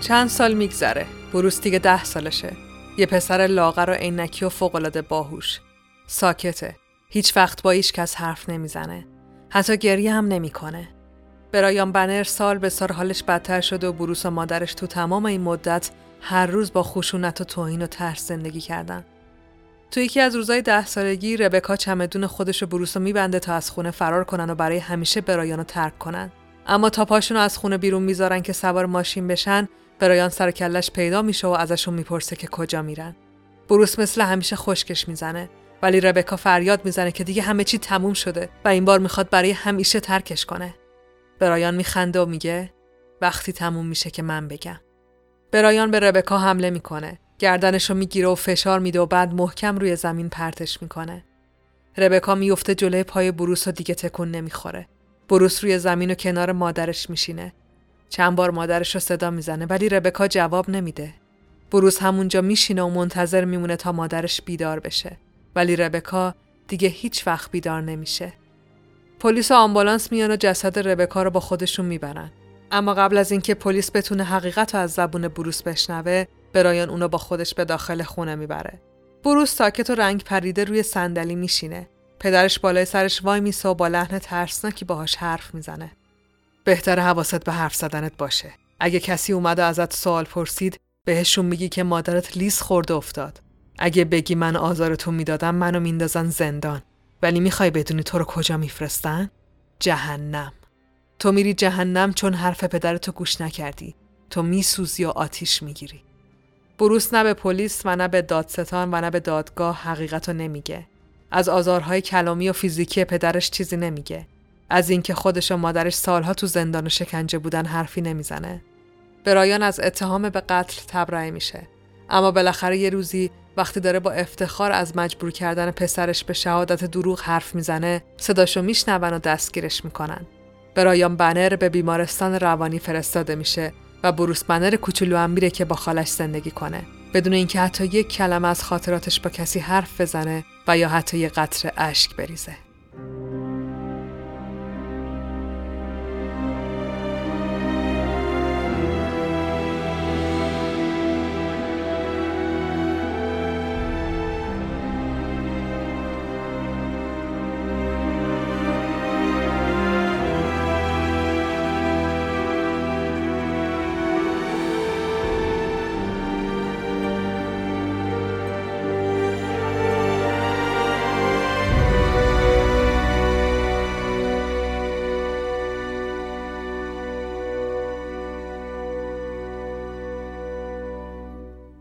چند سال میگذره. بروس دیگه ده سالشه. یه پسر لاغر و عینکی و فوق‌العاده باهوش. ساکته. هیچ وقت با هیچ کس حرف نمیزنه. حتی گریه هم نمیکنه. برایان بنر سال به سال حالش بدتر شده و بروس و مادرش تو تمام این مدت هر روز با خشونت و توهین و ترس زندگی کردن. تو یکی از روزای ده سالگی ربکا چمدون خودش و بروس رو میبنده تا از خونه فرار کنن و برای همیشه برایان رو ترک کنن. اما تا پاشون رو از خونه بیرون میذارن که سوار ماشین بشن، برایان سر کله‌اش پیدا میشه و ازشون میپرسه که کجا میرن. بروس مثل همیشه خشکش میزنه، ولی ربکا فریاد میزنه که دیگه همه چی تموم شده و این بار میخواد برای همیشه ترکش کنه. برایان میخنده و میگه وقتی تموم میشه که من بگم. برایان به ربکا حمله میکنه. گردنشو میگیره و فشار میده و بعد محکم روی زمین پرتش میکنه. ربکا میفته جلوی پای بروس و دیگه تکون نمیخوره. بروس روی زمین و کنار مادرش میشینه. چند بار مادرش رو صدا میزنه ولی ربکا جواب نمیده. بروس همونجا میشینه و منتظر میمونه تا مادرش بیدار بشه. ولی ربکا دیگه هیچ وقت بیدار نمیشه. پلیس و آمبولانس میان و جسد ربکا رو با خودشون میبرن. اما قبل از اینکه پلیس بتونه حقیقت رو از زبون بروس بشنوه، برایان اونو با خودش به داخل خونه میبره. بروس ساکت و رنگ پریده روی صندلی میشینه. پدرش بالای سرش وای میسه و با لحن ترسناکی باهاش حرف میزنه. بهتره حواست به حرف زدنت باشه. اگه کسی اومد و ازت سوال پرسید، بهشون میگی که مادرت لیز خورد افتاد. اگه بگی من آزارتون میدادم، منو میندازن زندان. ولی میخوای بدونی تو رو کجا میفرستن؟ جهنم. تو میری جهنم چون حرف پدرتو گوش نکردی. تو میسوزی و آتیش میگیری. بروس نه به پلیس و نه به دادستان و نه به دادگاه حقیقتو نمیگه. از آزارهای کلامی و فیزیکی پدرش چیزی نمیگه. از اینکه خودش و مادرش سالها تو زندان و شکنجه بودن حرفی نمیزنه. برایان از اتهام به قتل تبرئه میشه. اما بالاخره یه روزی وقتی داره با افتخار از مجبور کردن پسرش به شهادت دروغ حرف میزنه، صداشو میشنون و دستگیرش میکنن. برایان بنر به بیمارستان روانی فرستاده میشه و بروس بنر کوچولو هم میره که با خالش زندگی کنه، بدون اینکه حتی یک کلمه از خاطراتش با کسی حرف بزنه و یا حتی یه قطره اشک بریزه.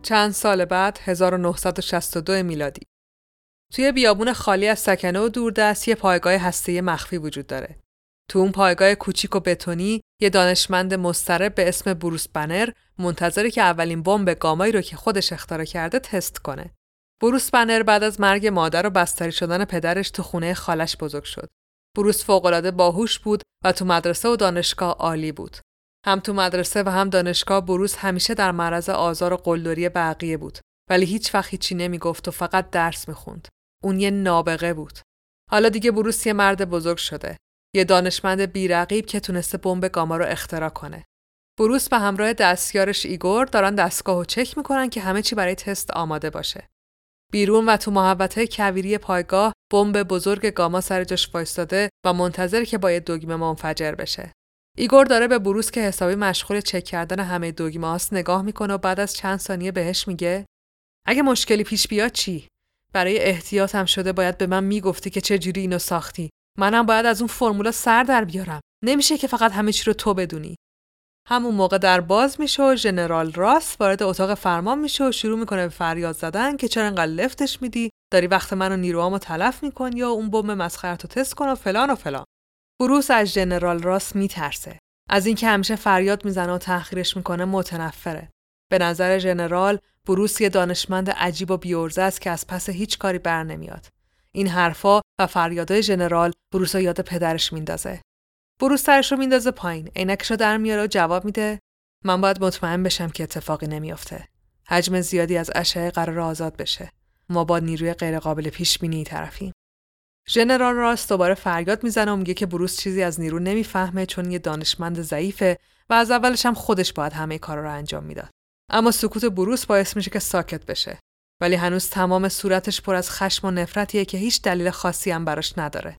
چند سال بعد هزار و نهصد و شصت و دو میلادی، توی بیابون خالی از سکنه و دوردست یه پایگاه هسته‌ای مخفی وجود داره. تو اون پایگاه کوچیک و بتونی یه دانشمند مضطرب به اسم بروس بنر منتظره که اولین بمب گامایی رو که خودش اختراع کرده تست کنه. بروس بنر بعد از مرگ مادر و بستری شدن پدرش تو خونه خالش بزرگ شد. بروس فوق‌العاده باهوش بود و تو مدرسه و دانشگاه عالی بود. هم تو مدرسه و هم دانشگاه بروس همیشه در معرض آزار و قلدری بقیه بود، ولی هیچ وقت هیچی نمیگفت و فقط درس میخوند. اون یه نابغه بود. حالا دیگه بروس یه مرد بزرگ شده، یه دانشمند بی‌رقیب که تونسته بمب گاما رو اختراع کنه. بروس به همراه دستیارش ایگور دارن دستگاهو چک میکنن که همه چی برای تست آماده باشه. بیرون و تو محوطه کویری پایگاه بمب بزرگ گاما سر جاش وایساده و منتظر که با یه دگمه منفجر بشه. ایگور داره به بروس که حسابی مشغول چک کردن همه دوگمه هاست نگاه میکنه و بعد از چند ثانیه بهش میگه اگه مشکلی پیش بیاد چی؟ برای احتیاطم شده باید به من میگفتی که چه جوری اینو ساختی. منم باید از اون فرمولا سر در بیارم. نمیشه که فقط همه چی رو تو بدونی. همون موقع در باز میشه و ژنرال راس وارد اتاق فرمان میشه و شروع میکنه به فریاد زدن که چرا انقدر لفتش میدی؟ داری وقت منو نیروامو تلف میکنی یا اون بمب مسخره‌تو تست کن و فلان و فلان. بروس از ژنرال راس میترسه. از اینکه همیشه فریاد میزنه و تحقیرش میکنه متنفره. به نظر ژنرال بروس یه دانشمند عجیب و بی‌عرضه است که از پس هیچ کاری بر نمیاد. این حرفا و فریادای ژنرال بروس رو یاد پدرش میندازه. بروس سرش رو میندازه پایین، عینکشو در میاره و جواب میده من باید مطمئن بشم که اتفاقی نمیافته. حجم زیادی از اشعه قرار آزاد بشه. ما با نیروی غیرقابل پیش بینی طرفیم. ژنرال راس دوباره فریاد میزنه و میگه که بروس چیزی از نیرو نمیفهمه چون یه دانشمند ضعیفه و از اولش هم خودش باید همه کارا رو انجام میداد. اما سکوت بروس باعث میشه که ساکت بشه، ولی هنوز تمام صورتش پر از خشم و نفرتیه که هیچ دلیل خاصی هم براش نداره.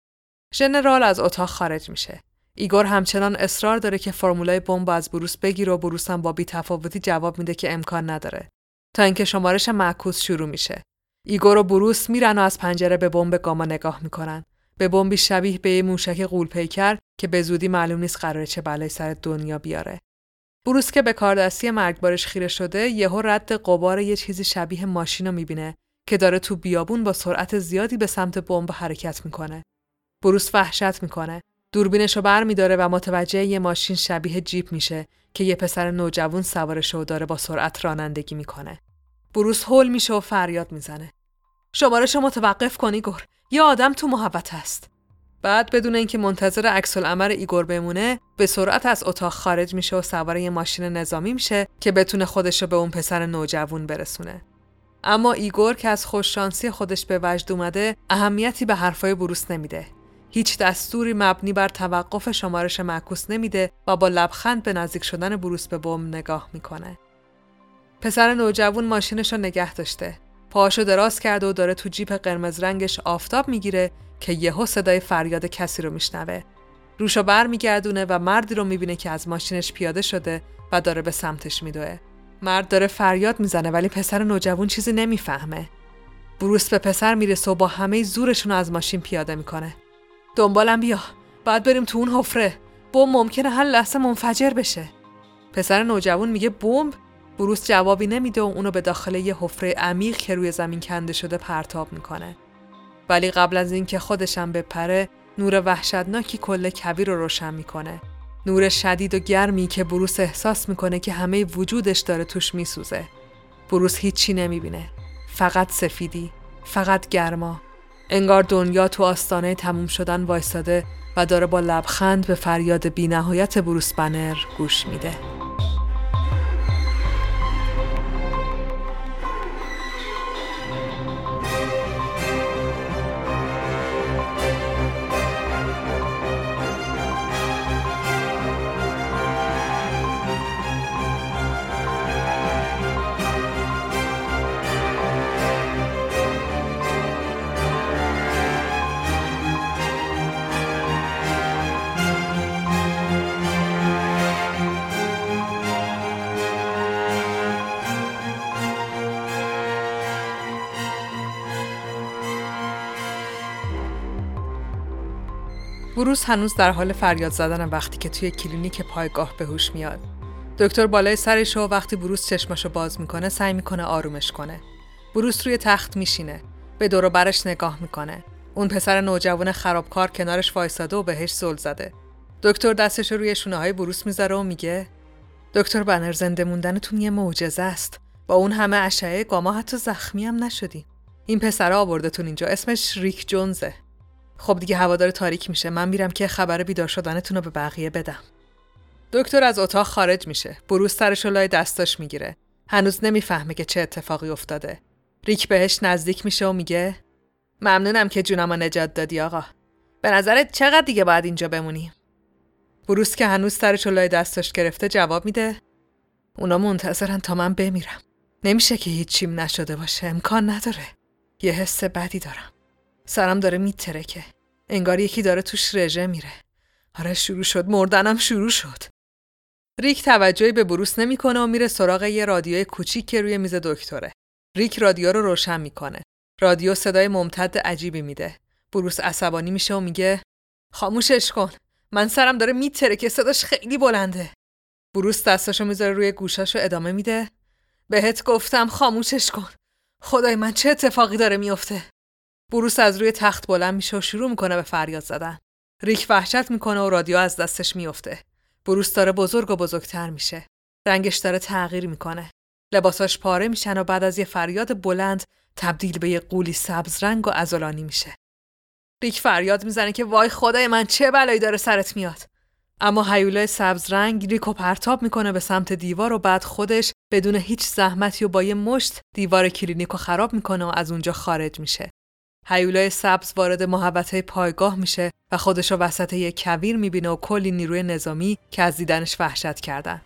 ژنرال از اتاق خارج میشه. ایگور همچنان اصرار داره که فرمولای بمب از بروس بگیره و بروس هم با بی‌تفاوتی جواب میده که امکان نداره، تا اینکه شمارش معکوس شروع میشه. ایگور و بروس میرن و از پنجره به بمب گاما نگاه میکنن. به بمبی شبیه به موشک غول‌پیکر که به زودی معلوم نیست قراره چه بلایی سر دنیا بیاره. بروس که به کاردستی مرگبارش خیره شده، یهو رد غبار یه چیزی شبیه ماشین رو میبینه که داره تو بیابون با سرعت زیادی به سمت بمب حرکت میکنه. بروس وحشت میکنه. دوربینش رو بر میداره و متوجه یه ماشین شبیه جیپ میشه که یه پسر نوجوان سوارش رو داره با سرعت رانندگی میکنه. بروس هول میشه و فریاد میزنه. شمارش رو متوقف کن ایگور، یه آدم تو محوطه است. بعد بدون اینکه منتظر عکس العمل ایگور بمونه، به سرعت از اتاق خارج میشه و سوار یه ماشین نظامی میشه که بتونه خودش رو به اون پسر نوجوان برسونه. اما ایگور که از خوششانسی خودش به وجد اومده، اهمیتی به حرفای بروس نمیده. هیچ دستوری مبنی بر توقف شمارش معکوس نمیده و با لبخند به نزدیک شدن بروس به بم نگاه میکنه. پسر نوجوان ماشینش رو نگه داشته. پاهاشو دراز کرده و داره تو جیپ قرمز رنگش آفتاب میگیره که یهو صدای فریاد کسی رو میشنوه. روشو بر میگردونه و مردی رو میبینه که از ماشینش پیاده شده و داره به سمتش میدوه. مرد داره فریاد میزنه ولی پسر نوجوان چیزی نمیفهمه. بروس به پسر میرسه و با همه زورشون از ماشین پیاده میکنه. دنبالم بیا، بعد بریم تو اون حفره. بمب ممکنه هر لحظه منفجر بشه. پسر نوجوان میگه بمب. بروس جوابی نمیده و اونو به داخل یه حفره عمیق که روی زمین کنده شده پرتاب میکنه. ولی قبل از اینکه خودش هم بپره، نور وحشتناکی کل کویر رو روشن میکنه. نور شدید و گرمی که بروس احساس میکنه که همه وجودش داره توش میسوزه. بروس هیچی نمیبینه. فقط سفیدی، فقط گرما. انگار دنیا تو آستانه تموم شدن وایساده و داره با لبخند به فریاد بی نهایت بروس بنر گوش میده. بروس هنوز در حال فریاد زدن وقتی که توی کلینیک پایگاه به هوش میاد. دکتر بالای سرش و وقتی بروس چشماشو باز میکنه سعی میکنه آرومش کنه. بروس روی تخت میشینه، به دور و برش نگاه میکنه. اون پسر نوجوان خرابکار کنارش وایساده و بهش زل زده. دکتر دستش روی شونه‌های بروس میذاره و میگه دکتر بنر، زنده موندنتون یه معجزه است. با اون همه اشعه گاما حتی زخمی هم نشدی. این پسرا آوردتون اینجا، اسمش ریک جونزه. خب دیگه هوادار تاریک میشه، من میرم که خبر بیدار شدنتون رو به بقیه بدم. دکتر از اتاق خارج میشه. بروس سرش رو لای دستاش میگیره. هنوز نمیفهمه که چه اتفاقی افتاده. ریک بهش نزدیک میشه و میگه ممنونم که جونمو نجات دادی آقا. به نظرت چقدر دیگه باید اینجا بمونیم؟ بروس که هنوز سرش رو لای دستاش گرفته جواب میده اونا منتظرن تا من بمیرم. نمیشه که هیچیم نشده باشه، امکان نداره. یه حس بدی دارم. سرم داره میترکه. انگار یکی داره توش رژه میره. آره شروع شد، مردنم شروع شد. ریک توجهی به بروس نمیکنه و میره سراغ یه رادیوی کوچیک که روی میز دکتره. ریک رادیو رو روشن میکنه. رادیو صدای ممتد عجیبی میده. بروس عصبانی میشه و میگه خاموشش کن. من سرم داره میترکه، صداش خیلی بلنده. بروس دستاشو میذاره روی گوشاشو ادامه میده. بهت گفتم خاموشش کن. خدای من چه اتفاقی داره میفته؟ بروس از روی تخت بلند میشه و شروع میکنه به فریاد زدن. ریک وحشت میکنه و رادیو از دستش میفته. بروس داره بزرگ و بزرگتر میشه. رنگش داره تغییر میکنه. لباساش پاره میشن و بعد از یه فریاد بلند تبدیل به یه قولی سبز رنگ و عضلانی میشه. ریک فریاد میزنه که وای خدای من چه بلایی داره سرت میاد. اما هیولای سبز رنگ ریکو پرتاب میکنه به سمت دیوار و بعد خودش بدون هیچ زحمتی و با یه مشت دیوار کلینیکو خراب میکنه و از اونجا خارج میشه. هیولای سبز وارد محوطه پایگاه میشه و خودشو وسط یک کویر میبینه و کلی نیروی نظامی که از دیدنش وحشت کردن.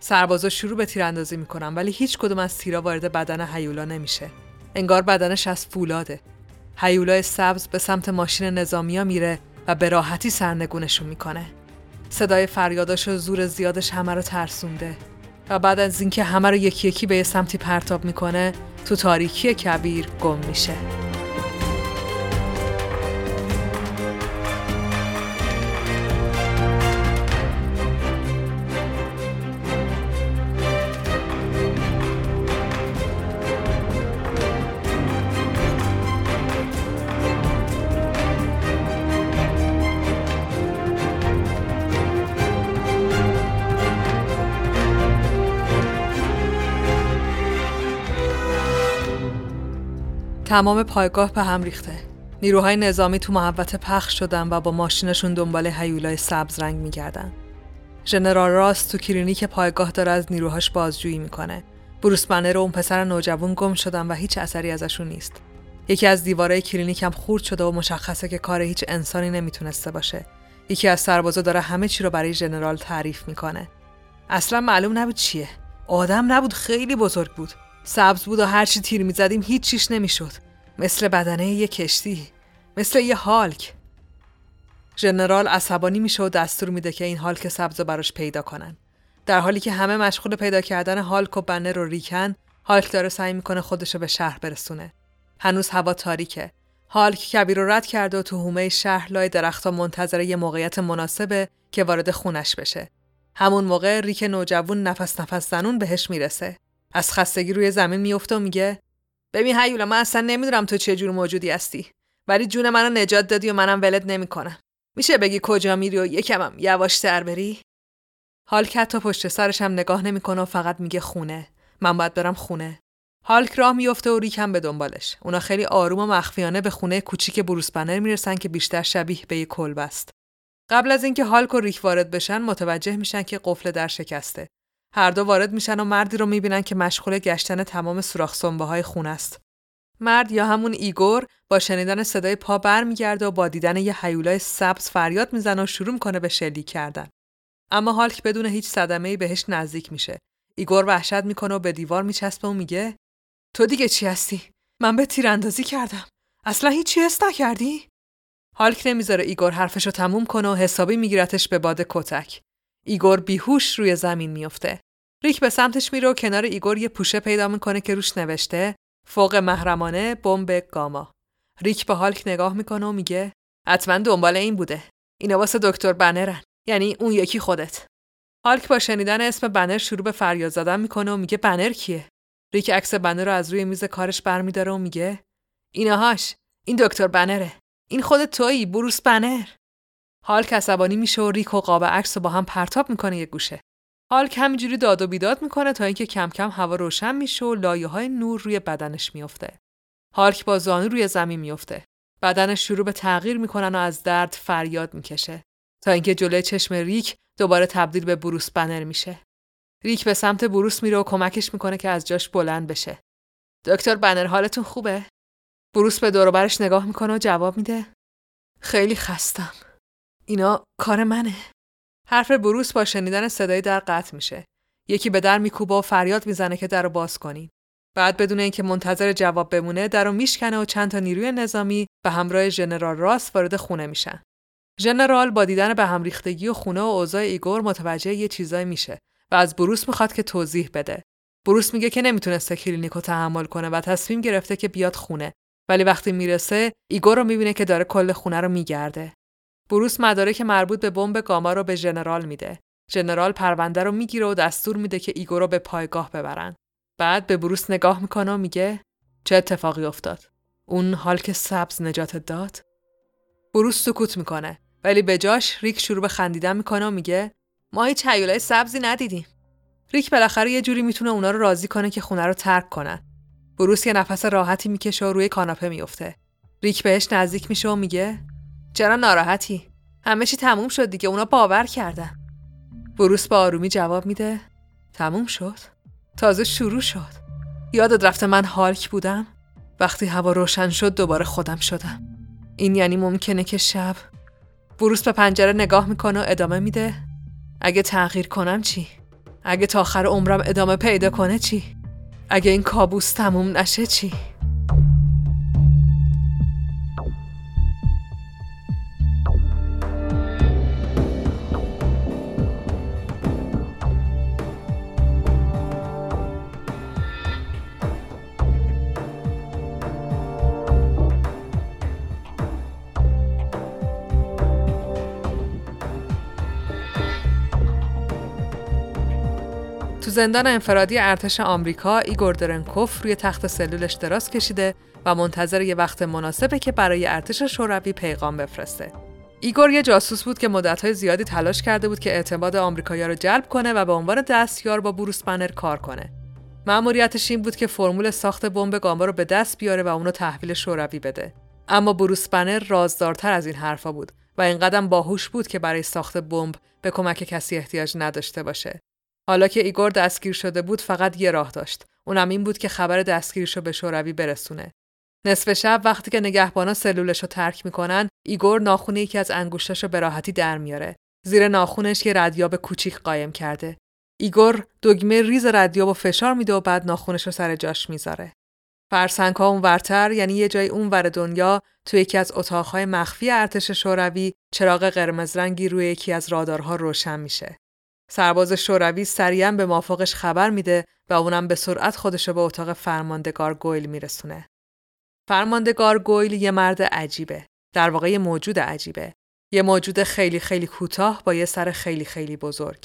سربازا شروع به تیراندازی میکنن ولی هیچ کدوم از تیرا وارد بدن هیولا نمیشه. انگار بدنش از فولاده. هیولای سبز به سمت ماشین نظامیا میره و به راحتی سرنگونشون میکنه. صدای فریاداش و زور زیادش همه رو ترسونده و بعد از اینکه همه رو یکی یکی به سمتی پرتاب میکنه تو تاریکی کویر گم میشه. تمام پایگاه به هم ریخته. نیروهای نظامی تو محوطه پخش شدن و با ماشینشون دنبال هیولای سبز رنگ می‌گردن. ژنرال راس تو کلینیک پایگاه داره از نیروهاش بازجویی میکنه. بروس بنر و اون پسر نوجوان گم شدن و هیچ اثری ازشون نیست. یکی از دیوارهای کلینیک هم خورد شده و مشخصه که کار هیچ انسانی نمیتونسته باشه. یکی از سربازا داره همه چی رو برای ژنرال تعریف میکنه. اصلا معلوم نبود چیه. آدم نبود، خیلی بزرگ بود. سبز بود و هر چی تیر می‌زدیم هیچ چیش نمی‌شد. مثل بدنه یه کشتی، مثل یه هالک. ژنرال عصبانی میشه و دستور میده که این هالک سبزو براش پیدا کنن. در حالی که همه مشغول پیدا کردن هالک و بنر و ریکن، هالک داره سعی میکنه خودشو به شهر برسونه. هنوز هوا تاریکه. هالک کبیر رو رد کرده و تو حومه شهر لای درخت‌ها منتظر یه موقعیت مناسبه که وارد خونش بشه. همون موقع ریک نوجوان نفس نفس زنون بهش میرسه. از خستگی روی زمین میفته و میگه ببین هیولا، من اصلا نمیدونم تو چه جور موجودی هستی، ولی جون منو نجات دادی و منم ولت نمیکنم. میشه بگی کجا میری و یکمم یواش‌تر بری؟ هالک حتی پشت سرش هم نگاه نمیکنه و فقط میگه خونه. من باید برم خونه. هالک راه میفته و ریک هم به دنبالش. اونا خیلی آروم و مخفیانه به خونه کوچیک بروس بنر میرسن که بیشتر شبیه به یک کلبه است. قبل از اینکه هالک و ریک وارد بشن، متوجه میشن که قفل در شکسته. هر دو وارد میشن و مردی رو میبینن که مشغول گشتن تمام سوراخ سنبه‌های خونه است. مرد یا همون ایگور با شنیدن صدای پا برمیگرده و با دیدن یه هیولای سبز فریاد میزنه و شروع میکنه به شلیک کردن. اما هالک بدون هیچ صدمه‌ای بهش نزدیک میشه. ایگور وحشت میکنه و به دیوار میچسبه و میگه تو دیگه چی هستی؟ من به تیراندازی کردم. اصلا هیچ چیز نکردی؟ هالک نمیذاره ایگور حرفشو تموم کنه و حسابی میگیرتش به باد کتک. ایگور بیهوش روی زمین میفته. ریک به سمتش میره و کنار ایگور یه پوشه پیدا میکنه که روش نوشته فوق محرمانه بمب گاما. ریک به هالک نگاه میکنه و میگه حتما دنبال این بوده. اینا واسه دکتر بنرن، یعنی اون یکی خودت. هالک با شنیدن اسم بنر شروع به فریاد زدن میکنه و میگه بنر کیه؟ ریک عکس بنر رو از روی میز کارش برمی‌داره و میگه ایناهاش، این دکتر بنره. این خودت تویی، بروس بنر. هالک عصبانی میشه و ریک و قاب عکس رو با هم پرتاب میکنه یه گوشه. هالک همینجوری داد و بیداد میکنه تا اینکه کم کم هوا روشن میشه و لایه‌های نور روی بدنش میفته. هالک با زانو روی زمین میفته. بدنش شروع به تغییر میکنن و از درد فریاد میکشه تا اینکه جلوی چشم ریک دوباره تبدیل به بروس بنر میشه. ریک به سمت بروس میره و کمکش میکنه که از جاش بلند بشه. دکتر بنر حالتون خوبه؟ بروس به دور و برش نگاه میکنه و جواب میده خیلی خستم. اینا کار منه. حرف بروس با شنیدن صدای در قطع میشه. یکی به در میکوبه و فریاد میزنه که درو باز کنین. بعد بدون اینکه منتظر جواب بمونه درو میشکنه و چند تا نیروی نظامی به همراه ژنرال راس وارد خونه میشن. ژنرال با دیدن به هم ریختگی و خونه و اوضاع ایگور متوجه یه چیزایی میشه و از بروس میخواد که توضیح بده. بروس میگه که نمیتونسته کلینیکو تحمل کنه و تصمیم گرفته که بیاد خونه. ولی وقتی میرسه ایگور رو میبینه که داره کل خونه رو میگرده. بروس مدارک مربوط به بمب گاما رو به ژنرال میده. ژنرال پرونده رو میگیره و دستور میده که ایگور رو به پایگاه ببرن. بعد به بروس نگاه میکنه و میگه چه اتفاقی افتاد؟ اون هالک سبز نجات داد؟ بروس سکوت میکنه، ولی به جاش ریک شروع به خندیدن میکنه و میگه ما هیچ هیولای سبزی ندیدیم. ریک بالاخره یه جوری میتونه اونا رو راضی کنه که خونه رو ترک کنن. بروس یه نفس راحتی میکشه و روی کاناپه میفته. ریک بهش نزدیک میشه و میگه چرا ناراحتی؟ همه چی تموم شد دیگه، اونا باور کردن. بروس با آرومی جواب میده تموم شد؟ تازه شروع شد. یادت رفته من هالک بودم؟ وقتی هوا روشن شد دوباره خودم شدم. این یعنی ممکنه که شب. بروس به پنجره نگاه میکنه و ادامه میده اگه تغییر کنم چی؟ اگه تا آخر عمرم ادامه پیدا کنه چی؟ اگه این کابوس تموم نشه چی؟ تو زندان انفرادی ارتش آمریکا، ایگور درنکوف روی تخت سلولش دراز کشیده و منتظر یه وقت مناسبه که برای ارتش شوروی پیغام بفرسته. ایگور یه جاسوس بود که مدت‌های زیادی تلاش کرده بود که اعتماد آمریکایی‌ها رو جلب کنه و به عنوان دستیار با بروس بنر کار کنه. مأموریتش این بود که فرمول ساخت بمب گاما رو به دست بیاره و اونو تحویل شوروی بده. اما بروس بنر رازدارتر از این حرفا بود و اینقدر باهوش بود که برای ساخت بمب به کمک کسی احتیاج نداشته باشه. حالا که ایگور دستگیر شده بود فقط یه راه داشت. اونم این بود که خبر دستگیریشو به شوروی برسونه. نصف شب وقتی که نگهبانا سلولشو ترک میکنن، ایگور ناخونه یکی از انگشتاشو به راحتی در میاره. زیر ناخونش یه ردیاب کوچیک قایم کرده. ایگور دگمه ریز ردیابو فشار میده و بعد ناخونش رو سر جاش میذاره. فرسنگ‌ها اونورتر، یعنی یه جای اونور دنیا، توی یکی از اتاق‌های مخفی ارتش شوروی، چراغ قرمز رنگی روی یکی از رادارها روشن میشه. سرباز شوروی سریعاً به مافوقش خبر میده و اونم به سرعت خودش رو به اتاق فرمانده گارگویل میرسونه. فرمانده گارگویل یه مرد عجیبه، در واقع یه موجود عجیبه، یه موجود خیلی خیلی کوتاه با یه سر خیلی خیلی بزرگ.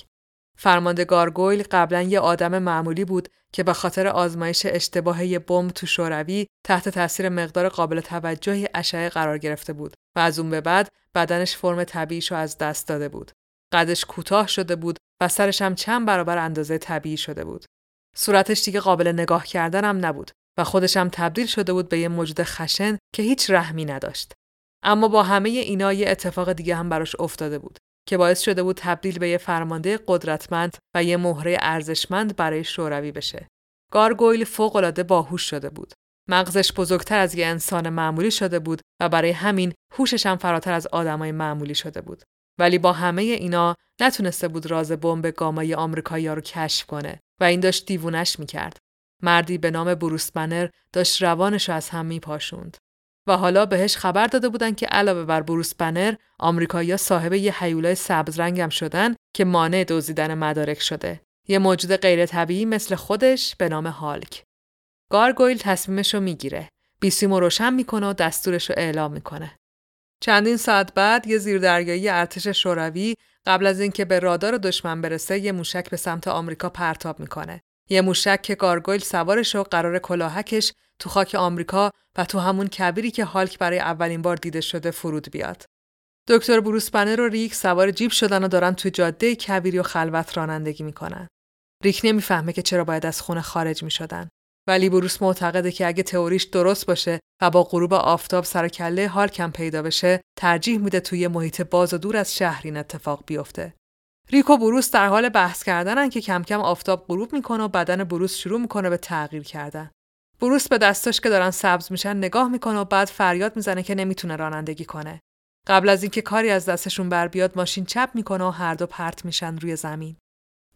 فرمانده گارگویل قبلا یه آدم معمولی بود که به خاطر آزمایش اشتباه یه بمب تو شوروی تحت تاثیر مقدار قابل توجهی اشعه قرار گرفته بود و از اون به بعد بدنش فرم طبیعیشو از دست داده بود. قدش کوتاه شده بود و سرش هم چند برابر اندازه طبیعی شده بود. صورتش دیگه قابل نگاه کردن هم نبود و خودش هم تبدیل شده بود به یه موجود خشن که هیچ رحمی نداشت. اما با همه اینا یه اتفاق دیگه هم براش افتاده بود که باعث شده بود تبدیل به یه فرمانده قدرتمند و یه مهره ارزشمند برای شوروی بشه. گارگویل فوق‌العاده باهوش شده بود. مغزش بزرگتر از یه انسان معمولی شده بود و برای همین هوشش هم فراتر از آدمای معمولی شده بود. ولی با همه اینا نتونسته بود راز بمب گامای آمریکایی‌ها رو کشف کنه و این داشت دیوونش می‌کرد. مردی به نام بروس بنر داشت روانش رو از هم می‌پاشوند. و حالا بهش خبر داده بودن که علاوه بر بروس بنر، آمریکایی‌ها صاحب یه هیولای سبز رنگ هم شدن که مانع دزدیدن مدارک شده. یه موجود غیر طبیعی مثل خودش به نام هالک. گارگویل تصمیمش رو میگیره. بیسیمو روشن میکنه و دستورش رو اعلام میکنه. چندین ساعت بعد یه زیردریایی ارتش شوروی قبل از اینکه به رادار دشمن برسه، یه موشک به سمت آمریکا پرتاب میکنه. یه موشک که گارگویل سوارش و قرار کلاهکش تو خاک آمریکا و تو همون کبیری که هالک برای اولین بار دیده شده فرود بیاد. دکتر بروس بنر و ریک سوار جیپ شدن و دارن تو جاده کبیری و خلوت رانندگی میکنن. ریک نمیفهمه که چرا باید از خونه خارج میشدن، ولی بروس معتقده که اگه تئوریش درست باشه و با غروب آفتاب سر کله هالک هم پیدا بشه، ترجیح میده توی محیط باز و دور از شهر این اتفاق بیفته. ریک و بروس در حال بحث کردنن که کم کم آفتاب غروب میکنه و بدن بروس شروع میکنه به تغییر کردن. بروس به دستاش که دارن سبز میشن نگاه میکنه و بعد فریاد میزنه که نمیتونه رانندگی کنه. قبل از اینکه کاری از دستشون بر بیاد ماشین چپ میکنه و هر دو پرت میشن روی زمین.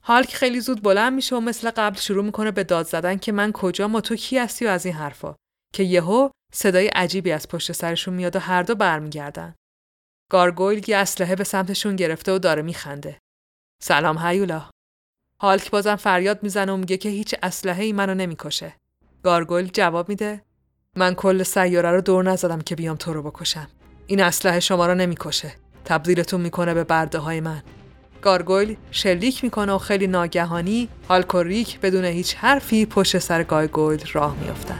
هالک خیلی زود بلند میشه و مثل قبل شروع میکنه به داد زدن که من کجام و تو کی هستی و از این حرفا، که یهو صدای عجیبی از پشت سرشون میاد و هر دو برمیگردن. گارگویل یه اسلحه به سمتشون گرفته و داره میخنده. سلام هیولا. هالک بازم فریاد میزنه و میگه که هیچ اسلحه‌ای منو نمیکشه. گارگویل جواب میده من کل سیاره رو دور نزدم که بیام تو رو بکشم. این اسلحه شما رو نمیکشه، تبدیلتون میکنه به برده های من. گارگویل شلیک میکنه و خیلی ناگهانی هالک و ریک بدون هیچ حرفی پشت سر گارگویل راه میافتن.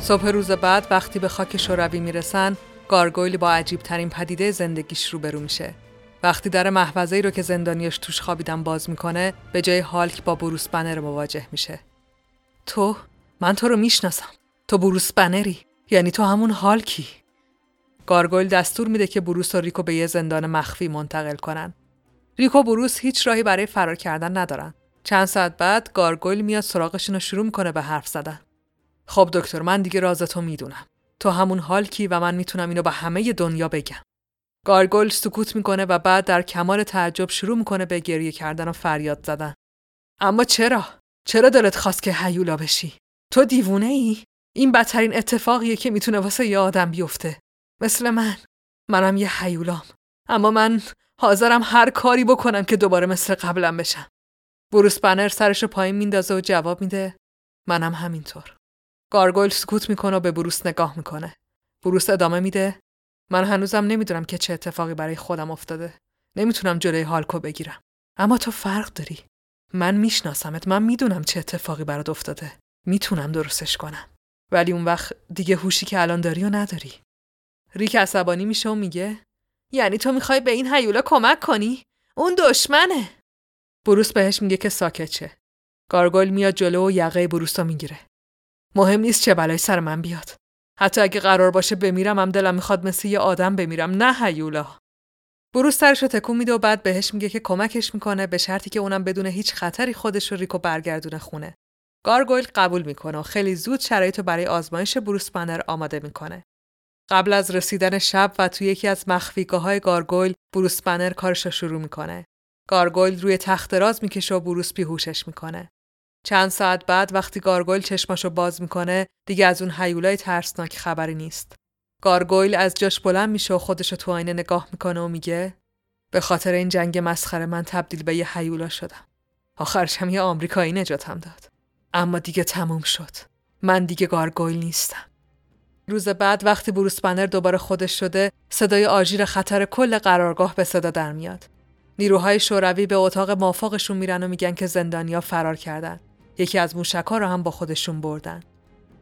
صبح روز بعد وقتی به خاک شوروی میرسن، گارگویل با عجیب ترین پدیده زندگیش روبرو میشه. وقتی در محفظه‌ای رو که زندانیاش توش خوابیدن باز میکنه، به جای هالک با بروس بنر مواجه میشه. تو، من تو رو میشناسم. تو بروس بنری، یعنی تو همون هالکی. گارگویل دستور میده که بروس و ریکو به یه زندان مخفی منتقل کنن. ریکو و بروس هیچ راهی برای فرار کردن ندارن. چند ساعت بعد گارگویل میاد سراغشون و شروع میکنه به حرف زدن. خب دکتر، من دیگه رازتو میدونم. تو همون هالکی و من میتونم اینو به همه دنیا بگم. گارگویل سکوت میکنه و بعد در کمال تعجب شروع میکنه به گریه کردن و فریاد زدن. اما چرا؟ چرا دلت خواست که هیولا بشی؟ تو دیوونه ای؟ این بدترین اتفاقیه که میتونه واسه یه آدم بیفته. مثل من. منم یه هیولام. اما من حاضرم هر کاری بکنم که دوباره مثل قبلم بشم. بروس بنر سرشو پایین میندازه و جواب میده منم همینطور. گارگویل سکوت میکنه و به بروس نگاه میکنه. بروس ادامه میده من هنوزم نمیدونم که چه اتفاقی برای خودم افتاده. نمیتونم جلوی هالکو بگیرم. اما تو فرق داری. من میشناسمت. من میدونم چه اتفاقی برات افتاده. میتونم درستش کنم. ولی اون وقت دیگه هوشی که الان داری و نداری. ریک عصبانی میشه و میگه یعنی تو میخوای به این هیولا کمک کنی؟ اون دشمنه. بروس بهش میگه که ساکت شه. گارگویل میاد جلو و یقه بروس رو میگیره. مهم نیست چه بلایی سر من بیاد. حتی اگه قرار باشه بمیرم هم دلم میخواد مثل یه آدم بمیرم، نه هیولا. بروس سرش رو تکون میده و بعد بهش میگه که کمکش میکنه به شرطی که اونم بدون هیچ خطری خودش رو ریکو برگردونه خونه. گارگویل قبول میکنه و خیلی زود شرایطو برای آزمایش بروس بنر آماده میکنه. قبل از رسیدن شب و توی یکی از مخفیگاه‌های گارگویل، بروس بنر کارش رو شروع میکنه. گارگویل روی تخت دراز میکشه و بروس بیهوشش میکنه. چند ساعت بعد وقتی گارگویل چشماشو باز میکنه، دیگه از اون هیولای ترسناک خبری نیست. گارگویل از جاش بلند میشه و خودشو تو آینه نگاه میکنه و میگه به خاطر این جنگ مسخره من تبدیل به یه هیولا شدم. آخرش هم یه آمریکایی نجاتم داد. اما دیگه تموم شد. من دیگه گارگویل نیستم. روز بعد وقتی بروس بنر دوباره خودش شده، صدای آژیر خطر کل قرارگاه به صدا در میاد. نیروهای شوروی به اتاق مافاقشون میرن و میگن که زندانیا فرار کردن. یکی از موشک‌ها رو هم با خودشون بردن.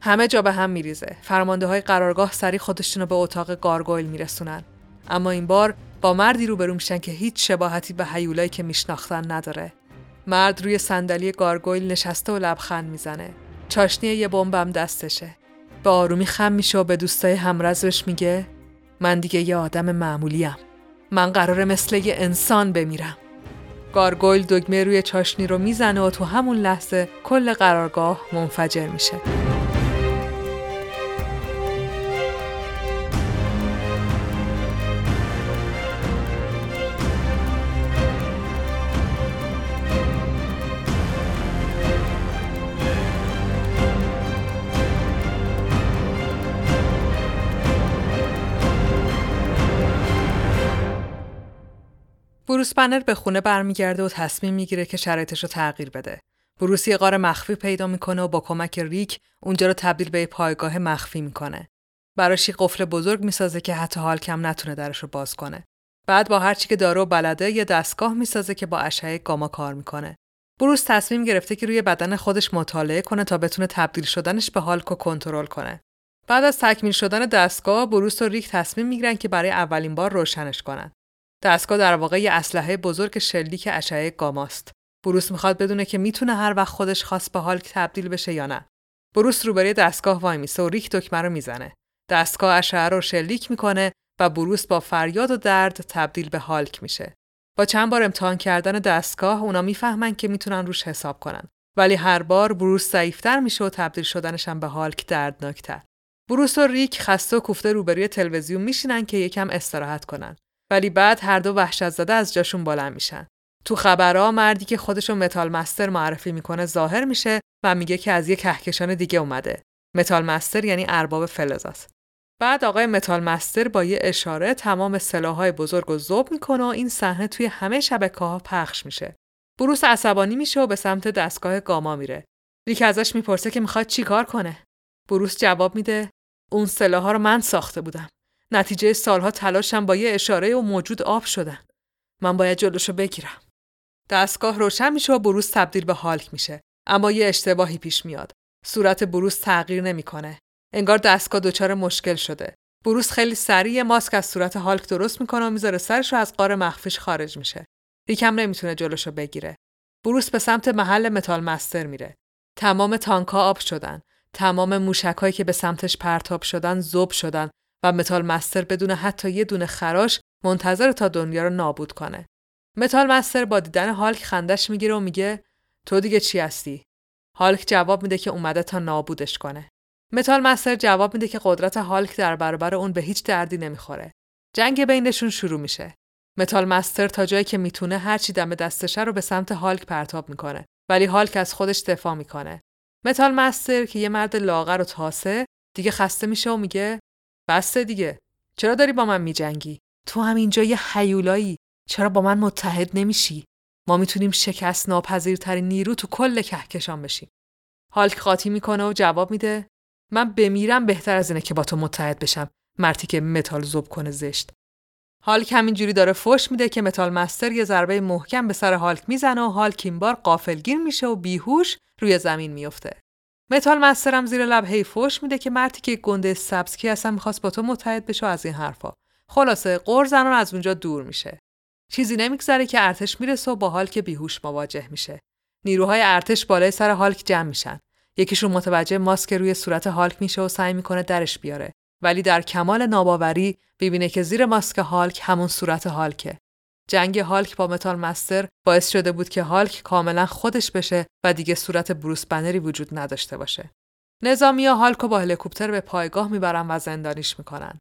همه جا به هم میریزه. فرمانده‌های قرارگاه سری خودشون رو به اتاق گارگویل میرسونن. اما این بار با مردی روبرو میشن که هیچ شباهتی به هیولایی که میشناختن نداره. مرد روی صندلی گارگویل نشسته و لبخند میزنه. چاشنی یه بمبم دستشه. به آرومی خم میشه و به دوستای همرزمش میگه من دیگه یه آدم معمولیم. من قراره مثل یه انسان بمیرم. گارگویل دگمه روی چاشنی رو میزنه و تو همون لحظه کل قرارگاه منفجر میشه. بروس بنر به خونه برمیگرده و تصمیم میگیره که شرایطش رو تغییر بده. بروس یه غار مخفی پیدا میکنه و با کمک ریک اونجا رو تبدیل به پایگاه مخفی میکنه. براش یه قفل بزرگ میسازه که حتی هالک هم نتونه درش رو باز کنه. بعد با هر چی که داره و بلده یه دستگاه میسازه که با اشعه گاما کار میکنه. بروس تصمیم گرفته که روی بدن خودش مطالعه کنه تا بتونه تبدیل شدنش به هالک رو کنترل کنه. بعد از تکمیل شدن دستگاه، بروس و ریک تصمیم میگیرن که برای اولین بار روشنش کنن. دستگاه در واقع یه اسلحه بزرگ شلیک اشعه گاماست. بروس میخواد بدونه که میتونه هر وقت خودش خواست به هالک تبدیل بشه یا نه. بروس روبروی دستگاه وای میسه و ریک دکمه رو میزنه. دستگاه اشعه رو شلیک میکنه و بروس با فریاد و درد تبدیل به هالک میشه. با چند بار امتحان کردن دستگاه، اونا میفهمن که میتونن روش حساب کنن. ولی هر بار بروس ضعیف‌تر میشه و تبدیل شدنش هم به هالک دردناک‌تر. بروس و ریک خسته و کوفته روبروی تلویزیون میشینن که یکم استراحت کنن. ولی بعد هر دو وحشت‌زده از جاشون بلند میشن. تو خبرها مردی که خودشو متال مستر معرفی میکنه ظاهر میشه و میگه که از یه کهکشان دیگه اومده. متال مستر یعنی ارباب فلزات. بعد آقای متال مستر با یه اشاره تمام سلاح‌های بزرگو ذوب میکنه و این صحنه توی همه شبکه‌ها پخش میشه. بروس عصبانی میشه و به سمت دستگاه گاما میره. ریک ازش میپرسه که میخواد چیکار کنه. بروس جواب میده اون سلاح‌ها رو من ساخته بودم. نتیجه سالها تلاشم با یه اشاره و موجود آب شدن. من باید جلوشو بگیرم. دستگاه روشن میشه و بروس تبدیل به هالک میشه. اما یه اشتباهی پیش میاد. صورت بروس تغییر نمیکنه. انگار دستگاه دچار مشکل شده. بروس خیلی سریع ماسک از صورت هالک درست میکنه و میذاره سرشو از غار مخفیش خارج میشه. ریکم نمیتونه جلوشو بگیره. بروس به سمت محل متال مستر میره. تمام تانک‌ها آب شدن. تمام موشک‌هایی که به سمتش پرتاب شدن ذوب شدن. و متال مستر بدون حتی یه دونه خراش منتظر تا دنیا رو نابود کنه. متال مستر با دیدن هالک خندش میگیره و میگه تو دیگه چی هستی؟ هالک جواب میده که اومده تا نابودش کنه. متال مستر جواب میده که قدرت هالک در برابر اون به هیچ دردی نمیخوره. جنگ بینشون شروع میشه. متال مستر تا جایی که میتونه هر چی دم دستشه رو به سمت هالک پرتاب میکنه، ولی هالک از خودش دفاع میکنه. متال مستر که یه مرد لاغر و تاسه دیگه خسته میشه و میگه بسته دیگه. چرا داری با من میجنگی؟ تو هم اینجا یه هیولایی. چرا با من متحد نمیشی؟ ما میتونیم شکست ناپذیرترین نیرو تو کل کهکشان بشیم. هالک قاطی میکنه و جواب میده من بمیرم بهتر از اینه که با تو متحد بشم. مرتی که متال ذوب کنه زشت. هالک همینجوری داره فوش میده که متال مستر یه ضربه محکم به سر هالک میزنه و هالک این بار غافلگیر میشه و بیهوش روی زمین میفته. متال مسترم زیر لب هی فوش میده که مرتی که گنده سبز کی اصلا میخواست با تو متحد بشه از این حرفا. خلاصه قر زنان از اونجا دور میشه. چیزی نمیگذره که ارتش میرسه و با هالک بیهوش مواجه میشه. نیروهای ارتش بالای سر هالک جمع میشن. یکیشون متوجه ماسک روی صورت هالک میشه و سعی میکنه درش بیاره، ولی در کمال ناباوری ببینه که زیر ماسک هالک همون صورت هالکه. جنگ هالک با متال مستر باعث شده بود که هالک کاملا خودش بشه و دیگه صورت بروس بنری وجود نداشته باشه. نظامی‌ها هالک رو با هلیکوپتر به پایگاه میبرن و زندانیش میکنن.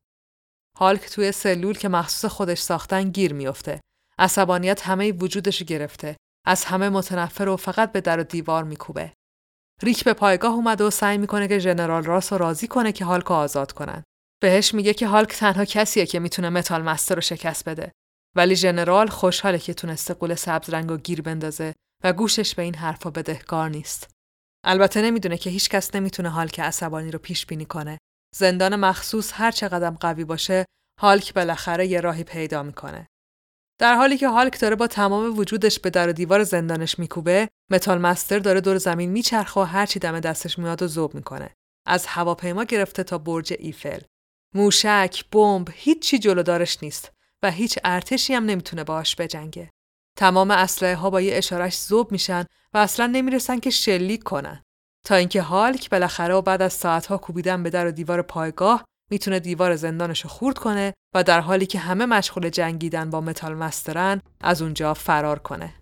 هالک توی سلول که مخصوص خودش ساختن گیر میفته. عصبانیت همه وجودش گرفته. از همه متنفر و فقط به در و دیوار میکوبه. ریک به پایگاه اومده و سعی میکنه که ژنرال راس رو راضی کنه که هالک رو آزاد کنن. بهش میگه که هالک تنها کسیه که میتونه متال مستر رو شکست بده. ولی ژنرال خوشحاله که تونسته قول سبز رنگو گیر بندازه و گوشش به این حرفا بدهکار نیست. البته نمیدونه که هیچ کس نمیتونه هالک عصبانی رو پیش بینی کنه. زندان مخصوص هر چقدر قوی باشه، هالک بالاخره یه راهی پیدا میکنه. در حالی که هالک داره با تمام وجودش به در و دیوار زندانش میکوبه، متال مستر داره دور زمین میچرخه و هر چی دم دستش میاد و ذوب میکنه. از هواپیما گرفته تا برج ایفل. موشک، بمب، هیچی جلودارش نیست. و هیچ ارتشی هم نمیتونه باهاش بجنگه. تمام اسلحه ها با یه اشارهش ذوب میشن و اصلا نمیرسن که شلیک کنن، تا اینکه هالک بالاخره و بعد از ساعت‌ها کوبیدن به در و دیوار پایگاه میتونه دیوار زندانش رو خورد کنه و در حالی که همه مشغول جنگیدن با متال مسترن از اونجا فرار کنه.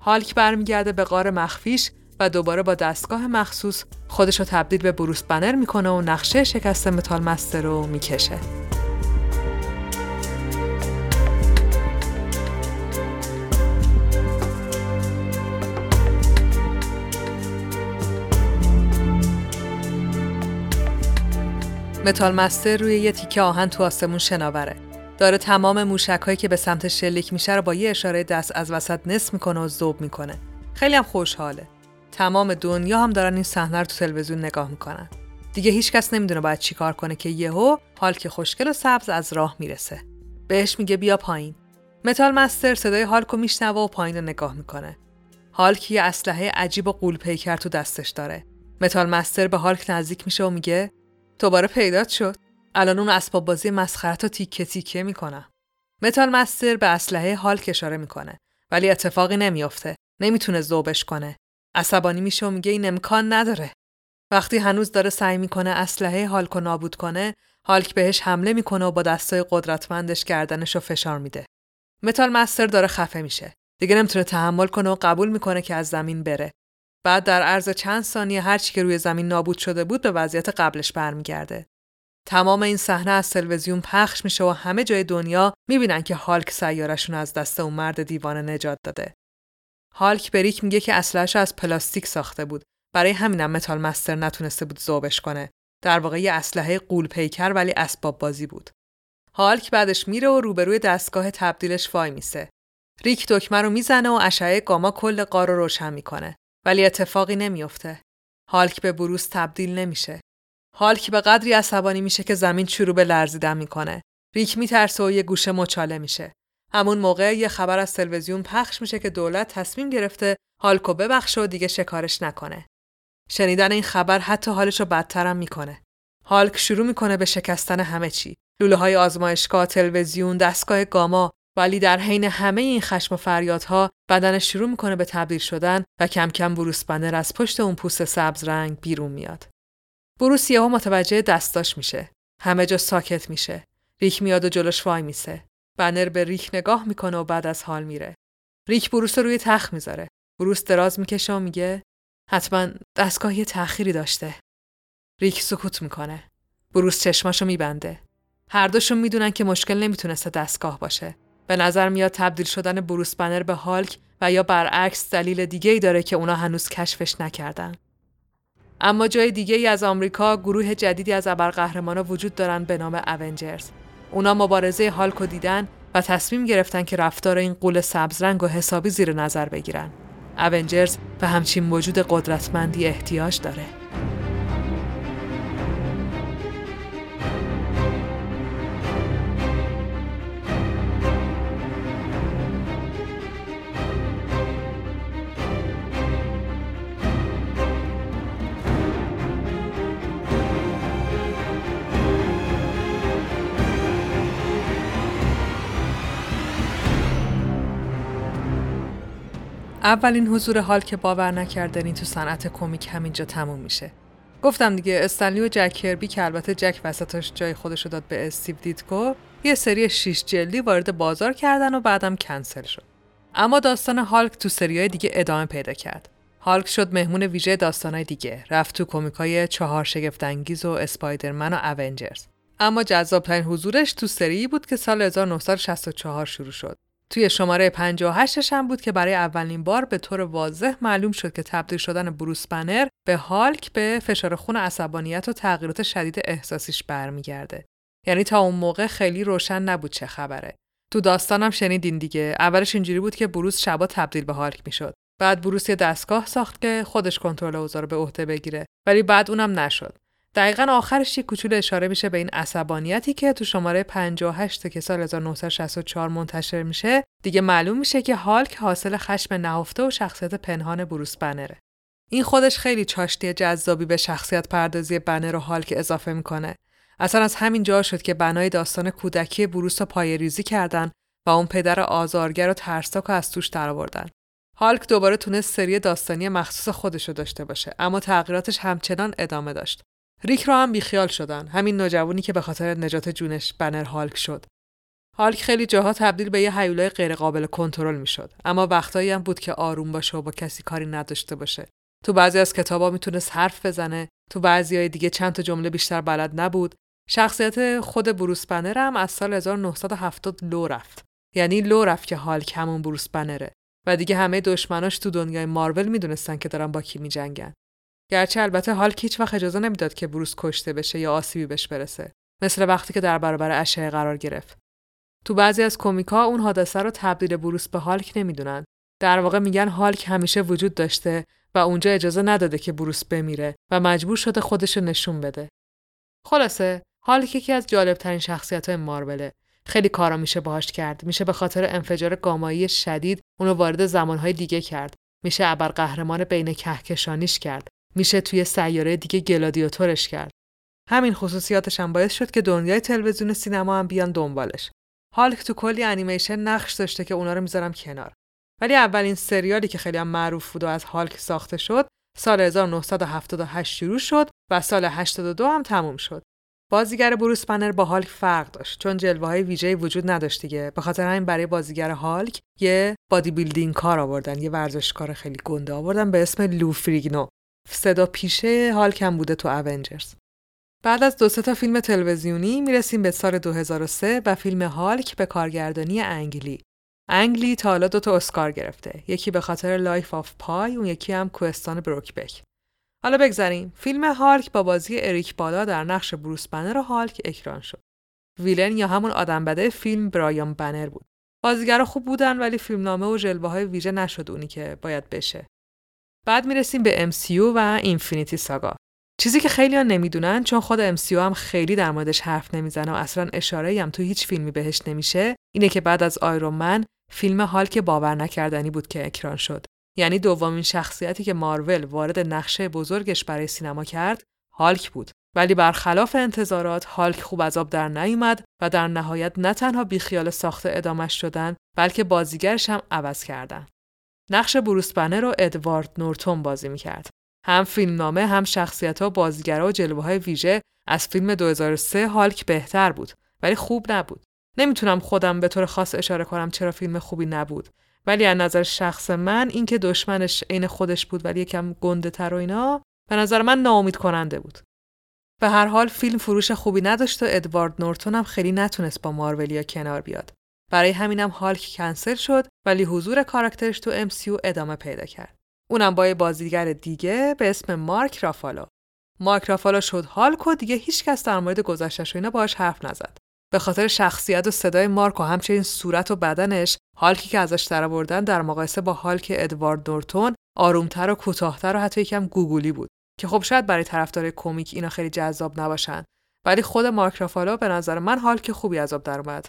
هالک برمیگرده به غار مخفیش و دوباره با دستگاه مخصوص خودش رو تبدیل به بروس بنر میکنه و نقشه شکست متال مستر رو میکشه. متال مستر روی یه تیکه آهن تو آسمون شناوره. داره تمام موشک‌هایی که به سمت شلیک میشه رو با یه اشاره دست از وسط نصف میکنه و ذوب میکنه. خیلی هم خوشحاله. تمام دنیا هم دارن این صحنه رو تو تلویزیون نگاه میکنن. دیگه هیچ کس نمیدونه باید چیکار کنه که یهو هالک خوشگل و سبز از راه میرسه. بهش میگه بیا پایین. متال مستر صدای هالک رو میشنوه و پایین رو نگاه میکنه. هالک یه اسلحه عجیب و غول‌پیکر تو دستش داره. متال مستر به هالک نزدیک میشه و میگه دوباره پیدات شد. الان اون اسباب بازی مسخره‌تو تیکه تیکه میکنه. متال مستر به اسلحه هالک اشاره میکنه، ولی اتفاقی نمیافته. نمیتونه ذوبش کنه. عصبانی میشه و میگه این امکان نداره. وقتی هنوز داره سعی میکنه اسلحه هالک رو نابود کنه، هالک بهش حمله میکنه و با دستای قدرتمندش گردنشو فشار میده. متال مستر داره خفه میشه. دیگه نمیتونه تحمل کنه و قبول میکنه که از زمین بره. بعد در عرض چند ثانیه هر چی که روی زمین نابود شده بود به وضعیت قبلش برمیگرده. تمام این صحنه از تلویزیون پخش میشه و همه جای دنیا میبینن که هالک سیاره‌شون از دست اون مرد دیوانه نجات داده. هالک به ریک میگه که اسلحه‌اش از پلاستیک ساخته بود. برای همینم متال مستر نتونسته بود ذوبش کنه. در واقع یه اسلحه غول‌پیکر ولی اسباب بازی بود. هالک بعدش میره و روبروی دستگاه تبدیلش وای میسه. ریک دکمه رو میزنه و اشعه گاما کل غار رو روشن میکنه. ولی اتفاقی نمیفته. هالک به بروس تبدیل نمیشه. هالک به قدری عصبانی میشه که زمین شروع به لرزیدن میکنه. ریک میترسه و یه گوشه مچاله میشه. همون موقع یه خبر از تلویزیون پخش میشه که دولت تصمیم گرفته هالکو ببخشه و دیگه شکارش نکنه. شنیدن این خبر حتی حالشو بدترم میکنه. هالک شروع میکنه به شکستن همه چی. لوله‌های آزمایشگاه، تلویزیون، دستگاه گاما، ولی در حین همه این خشم و فریادها بدنش شروع میکنه به تبدیل شدن و کم کم بروس بنر از پشت اون پوست سبز رنگ بیرون میاد. بروس یهو متوجه دستاش میشه. همه جا ساکت میشه. ریک میاد و جلوش وای میسه. بنر به ریک نگاه میکنه و بعد از حال میره. ریک بروس رو روی تخت میذاره. بروس دراز میکشه و میگه حتما دستگاه یه تأخیری داشته. ریک سکوت میکنه. بروس چشماشو میبنده. هر دوشون میدونن که مشکل نمیتونسته دستگاه باشه. به نظر میاد تبدیل شدن بروس بنر به هالک و یا برعکس دلیل دیگه‌ای داره که اونا هنوز کشفش نکردن. اما جای دیگه‌ای از آمریکا گروه جدیدی از ابرقهرمانا وجود دارن به نام اونجرز. اونا مبارزه هالک رو دیدن و تصمیم گرفتن که رفتار این غول سبز رنگ رو حسابی زیر نظر بگیرن. اونجرز به همچین موجود قدرتمندی احتیاج داره. اولین حضور هالک باور نکردنی تو صنعت کمیک همینجا تموم میشه. گفتم دیگه، استن لی و جک کربی که البته جک وسطش جای خودش رو داد به استیو دیتکو، یه سری شیش جلدی وارد بازار کردن و بعدم کنسل شد. اما داستان هالک تو سریای دیگه ادامه پیدا کرد. هالک شد مهمون ویژه داستانای دیگه، رفت تو کمیکای چهار شگفتانگیز و اسپایدرمن و اونجرز. اما جذاب‌ترین حضورش تو سری بود که سال هزار و نهصد و شصت و چهار شروع شد. توی شماره پنجاه و هشتش هم بود که برای اولین بار به طور واضح معلوم شد که تبدیل شدن بروس بنر به هالک به فشار خون، عصبانیت و تغییرات شدید احساسیش برمیگرده. یعنی تا اون موقع خیلی روشن نبود چه خبره. تو داستانم شنیدین دیگه، اولش اینجوری بود که بروس شبا تبدیل به هالک میشد. بعد بروس یه دستگاه ساخت که خودش کنترل اوضاع رو به عهده بگیره، ولی بعد اونم نشد. دقیقاً آخرش یه کوچولو اشاره میشه به این عصبانیتی که تو شماره پنجاه و هشت که سال هزار و نهصد و شصت و چهار منتشر میشه. دیگه معلوم میشه که هالک حاصل خشم نهفته و شخصیت پنهان بروس بنره. این خودش خیلی چاشنی جذابی به شخصیت پردازی بنر و هالک اضافه میکنه. اصلا از همین جا شد که بنای داستان کودکی بروس رو پایه‌ریزی کردن و اون پدر آزارگر و ترسناک از توش درآوردن. هالک دوباره تونست سری داستانی مخصوص خودش رو داشته باشه، اما تغییراتش همچنان ادامه داشت. ریک را هم بیخیال شدن، همین نوجوانی که به خاطر نجات جونش بنر هالک شد. هالک خیلی جاها تبدیل به یه هیولای غیر قابل کنترل میشد، اما وقتایی هم بود که آروم باشه و با کسی کاری نداشته باشه. تو بعضی از کتابا میتونست حرف بزنه، تو بعضیای دیگه چند تا جمله بیشتر بلد نبود. شخصیت خود بروس بنر هم از سال هزار و نهصد و هفتاد لو رفت. یعنی لو رفت که هالک همون بروس بنره و دیگه همه دشمناش تو دنیای مارول میدونستن که دارن با کی میجنگن. گرچه البته هالک هیچ وقت اجازه نمیداد که بروس کشته بشه یا آسیبی بهش برسه، مثل وقتی که در برابر اشعه قرار گرفت. تو بعضی از کمیک‌ها اون حادثه رو تبدیل بروس به هالک نمیدونن. در واقع میگن هالک همیشه وجود داشته و اونجا اجازه نداده که بروس بمیره و مجبور شده خودش رو نشون بده. خلاصه هالک یکی از جالب‌ترین شخصیت‌های مارول. خیلی کارا میشه باهاش کرد. میشه به خاطر انفجار گامایی شدید اون رو وارد زمان‌های دیگه کرد. میشه ابرقهرمان بین کهکشانیش کرد. میشه توی سیاره دیگه گلادیاتورش کرد. همین خصوصیاتش هم باعث شد که دنیای تلویزیون و سینما هم بیان دنبالش. هالک تو کلی انیمیشن نقش داشته که اونا رو میذارم کنار. ولی اولین سریالی که خیلی هم معروف بود و از هالک ساخته شد، سال هزار و نهصد و هفتاد و هشت شروع شد و سال هشتاد و دو هم تموم شد. بازیگر بروس بنر با هالک فرق داشت، چون جلوه‌های ویژه‌ای وجود نداشت دیگه. به خاطر همین برای بازیگر هالک یه بادی بیلدینگ کار آوردن، یه ورزشکار خیلی گنده آوردن به اسم لو فریگنو. صدا پیشه هالک هم بوده تو اونجرز. بعد از دو سه تا فیلم تلویزیونی میرسیم به سال دو هزار و سه و فیلم هالک به کارگردانی انگلی. انگلی تا حالا دو تا اسکار گرفته، یکی به خاطر لایف آف پای، اون یکی هم کوهستان بروکبک. حالا بگذاریم. فیلم هالک با بازی اریک بالا در نقش بروس بنر و هالک اکران شد. ویلن یا همون آدم بده فیلم برایان بنر بود. بازیگرا خوب بودن ولی فیلمنامه و جلوه‌های ویژه نشد اونی که باید بشه. بعد میرسیم به ام سی یو و اینفینیتی ساگا. چیزی که خیلی‌ها نمیدونن، چون خود ام سی یو هم خیلی در موردش حرف نمیزنه و اصلاً اشاره‌ای هم تو هیچ فیلمی بهش نمیشه، اینه که بعد از آیرون من فیلم هالک باور نکردنی بود که اکران شد. یعنی دومین شخصیتی که مارول وارد نقشه بزرگش برای سینما کرد، هالک بود. ولی برخلاف انتظارات، هالک خوب از آب در نیامد و در نهایت نه تنها بیخیال ساخت ادامش شدن، بلکه بازیگرش هم عوض کردن. نقش بروس بنر رو ادوارد نورتون بازی میکرد. هم فیلمنامه، هم شخصیت‌ها، بازیگرها و جلوه‌های ویژه از فیلم دو هزار و سه هالک بهتر بود، ولی خوب نبود. نمیتونم خودم به طور خاص اشاره کنم چرا فیلم خوبی نبود، ولی از نظر شخص من این که دشمنش عین خودش بود ولی یکم گنده‌تر و اینا، به نظر من ناامید کننده بود. به هر حال فیلم فروش خوبی نداشت و ادوارد نورتون هم خیلی نتونست با مارولیا کنار بیاد. برای همینم هالک کنسل شد، ولی حضور کاراکترش تو ام سی یو ادامه پیدا کرد. اونم با یه بازیگر دیگه به اسم مارک رافالو. مارک رافالو شد هالک و دیگه هیچ کس در مورد گذشته‌ش و اینا باهاش حرف نزد. به خاطر شخصیت و صدای مارک و همچنین صورت و بدنش، هالکی که ازش درآوردن در مقایسه با هالک ادوارد نورتون آرومتر و کوتاه‌تر و حتی یکم گوگولی بود که خب شاید برای طرفدار کمیک اینا خیلی جذاب نباشن، ولی خود مارک رافالو به نظر من هالک خوبی از آب درآمد.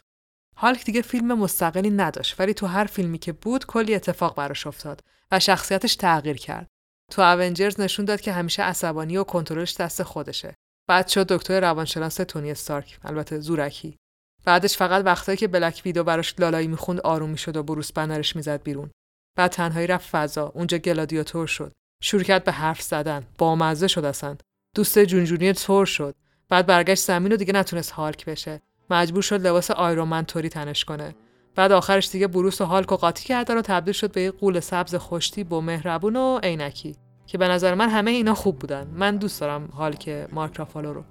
هالک دیگه فیلم مستقلی نداشت، ولی تو هر فیلمی که بود کلی اتفاق براش افتاد و شخصیتش تغییر کرد. تو اونجرز نشون داد که همیشه عصبانی و کنترلش دست خودشه. بعد شد دکتر روانشناس تونی استارک، البته زورکی. بعدش فقط وقتایی که بلک ویدو براش لالایی میخوند آروم میشد و بروس بنرش میزد بیرون. و تنهایی رفت فضا، اونجا گلادیاتور شد، شرکت به حرف زدن، بامزه شد اصلا، دوست جونجونی تور شد، بعد برگشت زمین و دیگه نتونست هالک بشه، مجبور شد لباس آیرونمن توری تنش کنه، بعد آخرش دیگه بروس و هالک و قاطی کردن و تبدیل شد به یه قول سبز خوشتی با مهربون و عینکی که به نظر من همه اینا خوب بودن. من دوست دارم هالک مارک رافالو رو.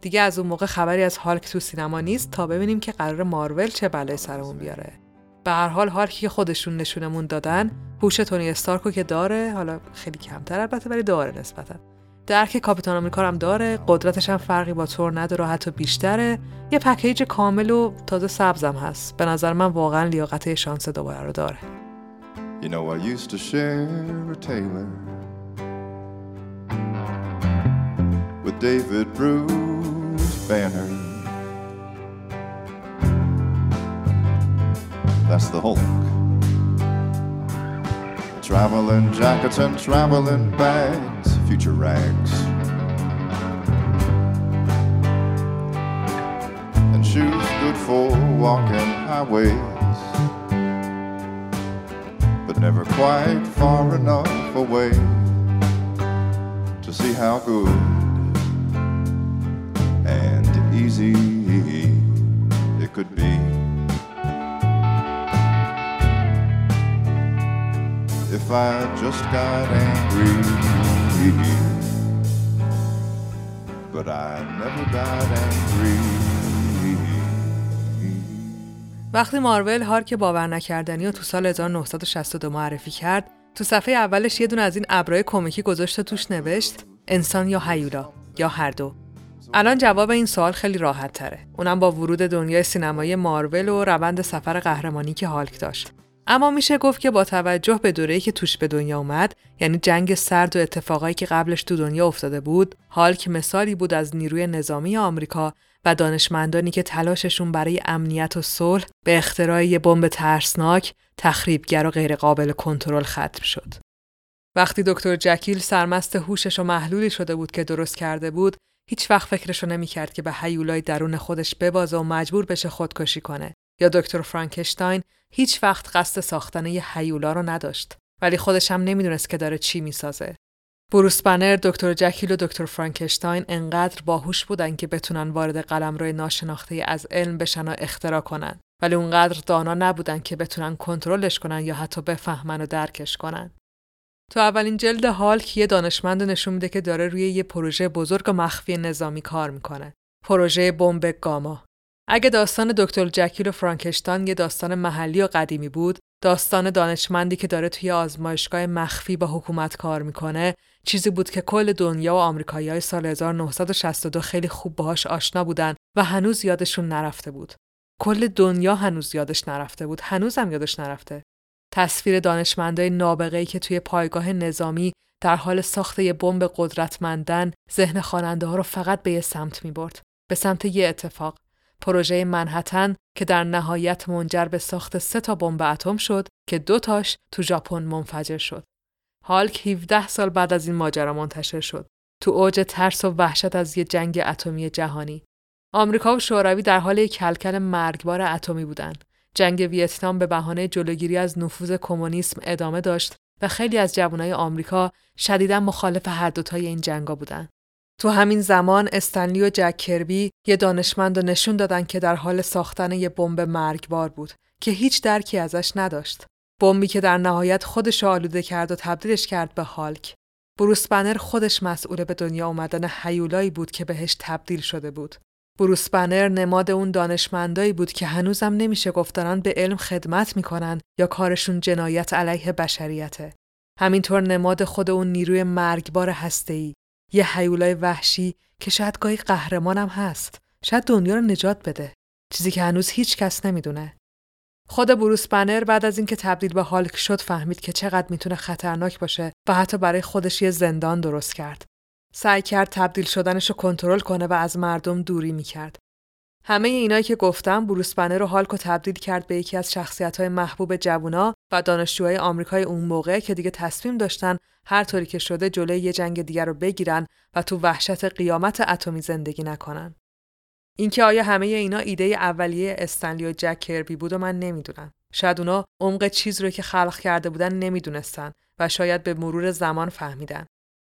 دیگه از اون موقع خبری از هالک تو سینما نیست تا ببینیم که قرار مارول چه بلایی سرمون بیاره. به هر حال هالکی خودشون نشونمون دادن، هوش تونی استارکو که داره، حالا خیلی کمتر البته ولی داره نسبتا. درک کاپیتان آمریکا هم داره، قدرتش هم فرقی با تور نداره، حتی بیشتره. یه پکیج کامل و تازه سبزم هست. به نظر من واقعا لیاقت شانس دوباره رو داره. You know I used to share a table with David Bruce Banner. That's the Hulk. Traveling jackets and traveling bags. Future rags and shoes good for walking highways, but never quite far enough away to see how good and easy it could be if I just got angry. But I never got angry. وقتی مارول هالک باور نکردنی رو تو سال هزار و نهصد و شصت و دو معرفی کرد، تو صفحه اولش یه دونه از این ابرهای کمکی گذاشت، توش نوشت انسان یا هیولا یا هر دو. الان جواب این سوال خیلی راحت تره، اونم با ورود دنیای سینمایی مارول و روند سفر قهرمانی که هالک داشت. اما میشه گفت که با توجه به دوره‌ای که توش به دنیا اومد، یعنی جنگ سرد و اتفاقایی که قبلش تو دنیا افتاده بود، هالک مثالی بود از نیروی نظامی آمریکا و دانشمندانی که تلاششون برای امنیت و صلح به اختراع یه بمب ترسناک، تخریبگر و غیرقابل کنترل ختم شد. وقتی دکتر جکیل سرمست هوشش و محلولی شده بود که درست کرده بود، هیچ وقت فکرشو نمی‌کرد که به هیولای درون خودش ببازه و مجبور بشه خودکشی کنه. یا دکتر فرانکشتاین هیچ وقت قصد ساختن یه هیولا رو نداشت، ولی خودش هم نمیدونست که داره چی میسازه. بروس بنر، دکتر جکیل و دکتر فرانکشتاین انقدر باهوش بودن که بتونن وارد قلمرو ناشناخته از علم بشن و اختراع کنن، ولی اونقدر دانا نبودن که بتونن کنترلش کنن یا حتی بفهمن و درکش کنن. تو اولین جلد هالک یه دانشمند نشون میده که داره روی یه پروژه بزرگ و مخفی نظامی کار میکنه، پروژه بمب گاما. اگه داستان دکتر جکیل و فرانکشتاین یه داستان محلی و قدیمی بود، داستان دانشمندی که داره توی آزمایشگاه مخفی با حکومت کار میکنه، چیزی بود که کل دنیا و آمریکایی‌های سال هزار و نهصد و شصت و دو خیلی خوب باهاش آشنا بودن و هنوز یادشون نرفته بود. کل دنیا هنوز یادش نرفته بود، هنوزم یادش نرفته. تصویر دانشمندای نابغه‌ای که توی پایگاه نظامی در حال ساخت یه بمب قدرتمندن، ذهن خواننده‌ها رو فقط به یه سمت می‌برد، به سمت یه اتفاق. پروژه منهتن که در نهایت منجر به ساخت سه تا بمب اتم شد که دو تاش تو ژاپن منفجر شد. هالک هفده سال بعد از این ماجرا منتشر شد، تو اوج ترس و وحشت از یه جنگ اتمی جهانی. آمریکا و شوروی در حال یک کلکل مرگبار اتمی بودن. جنگ ویتنام به بهانه جلوگیری از نفوذ کمونیسم ادامه داشت و خیلی از جوانای آمریکا شدیداً مخالف هر دو تای این جنگا بودن. تو همین زمان استن لی و جک کربی یه دانشمند رو نشون دادن که در حال ساختن یه بمب مرگبار بود که هیچ درکی ازش نداشت. بمبی که در نهایت خودش رو آلوده کرد و تبدیلش کرد به هالک. بروس بنر خودش مسئول به دنیا اومدن هیولایی بود که بهش تبدیل شده بود. بروس بنر نماد اون دانشمندایی بود که هنوزم نمیشه گفت دارن به علم خدمت میکنن یا کارشون جنایت علیه بشریته. همینطور نماد خود اون نیروی مرگبار هسته‌ای، یه هیولای وحشی که شاید گاهی قهرمانم هست، شاید دنیا رو نجات بده، چیزی که هنوز هیچ کس نمیدونه. خود بروس بنر بعد از اینکه تبدیل به هالک شد فهمید که چقدر میتونه خطرناک باشه و حتی برای خودش یه زندان درست کرد. سعی کرد تبدیل شدنش رو کنترل کنه و از مردم دوری میکرد. همه اینایی که گفتم بروس بنر رو هالک رو تبدیل کرد به یکی از شخصیت‌های محبوب جوونا و دانشجوهای آمریکای اون موقع که دیگه تصمیم داشتن هر طوری که شده جلوی یه جنگ دیگر رو بگیرن و تو وحشت قیامت اتمی زندگی نکنن. اینکه آیا همه اینا ایده اولیه استن لی و جک کربی بود و من نمیدونم. شاید اونا عمق چیز رو که خلق کرده بودن نمیدونستن و شاید به مرور زمان فهمیدن.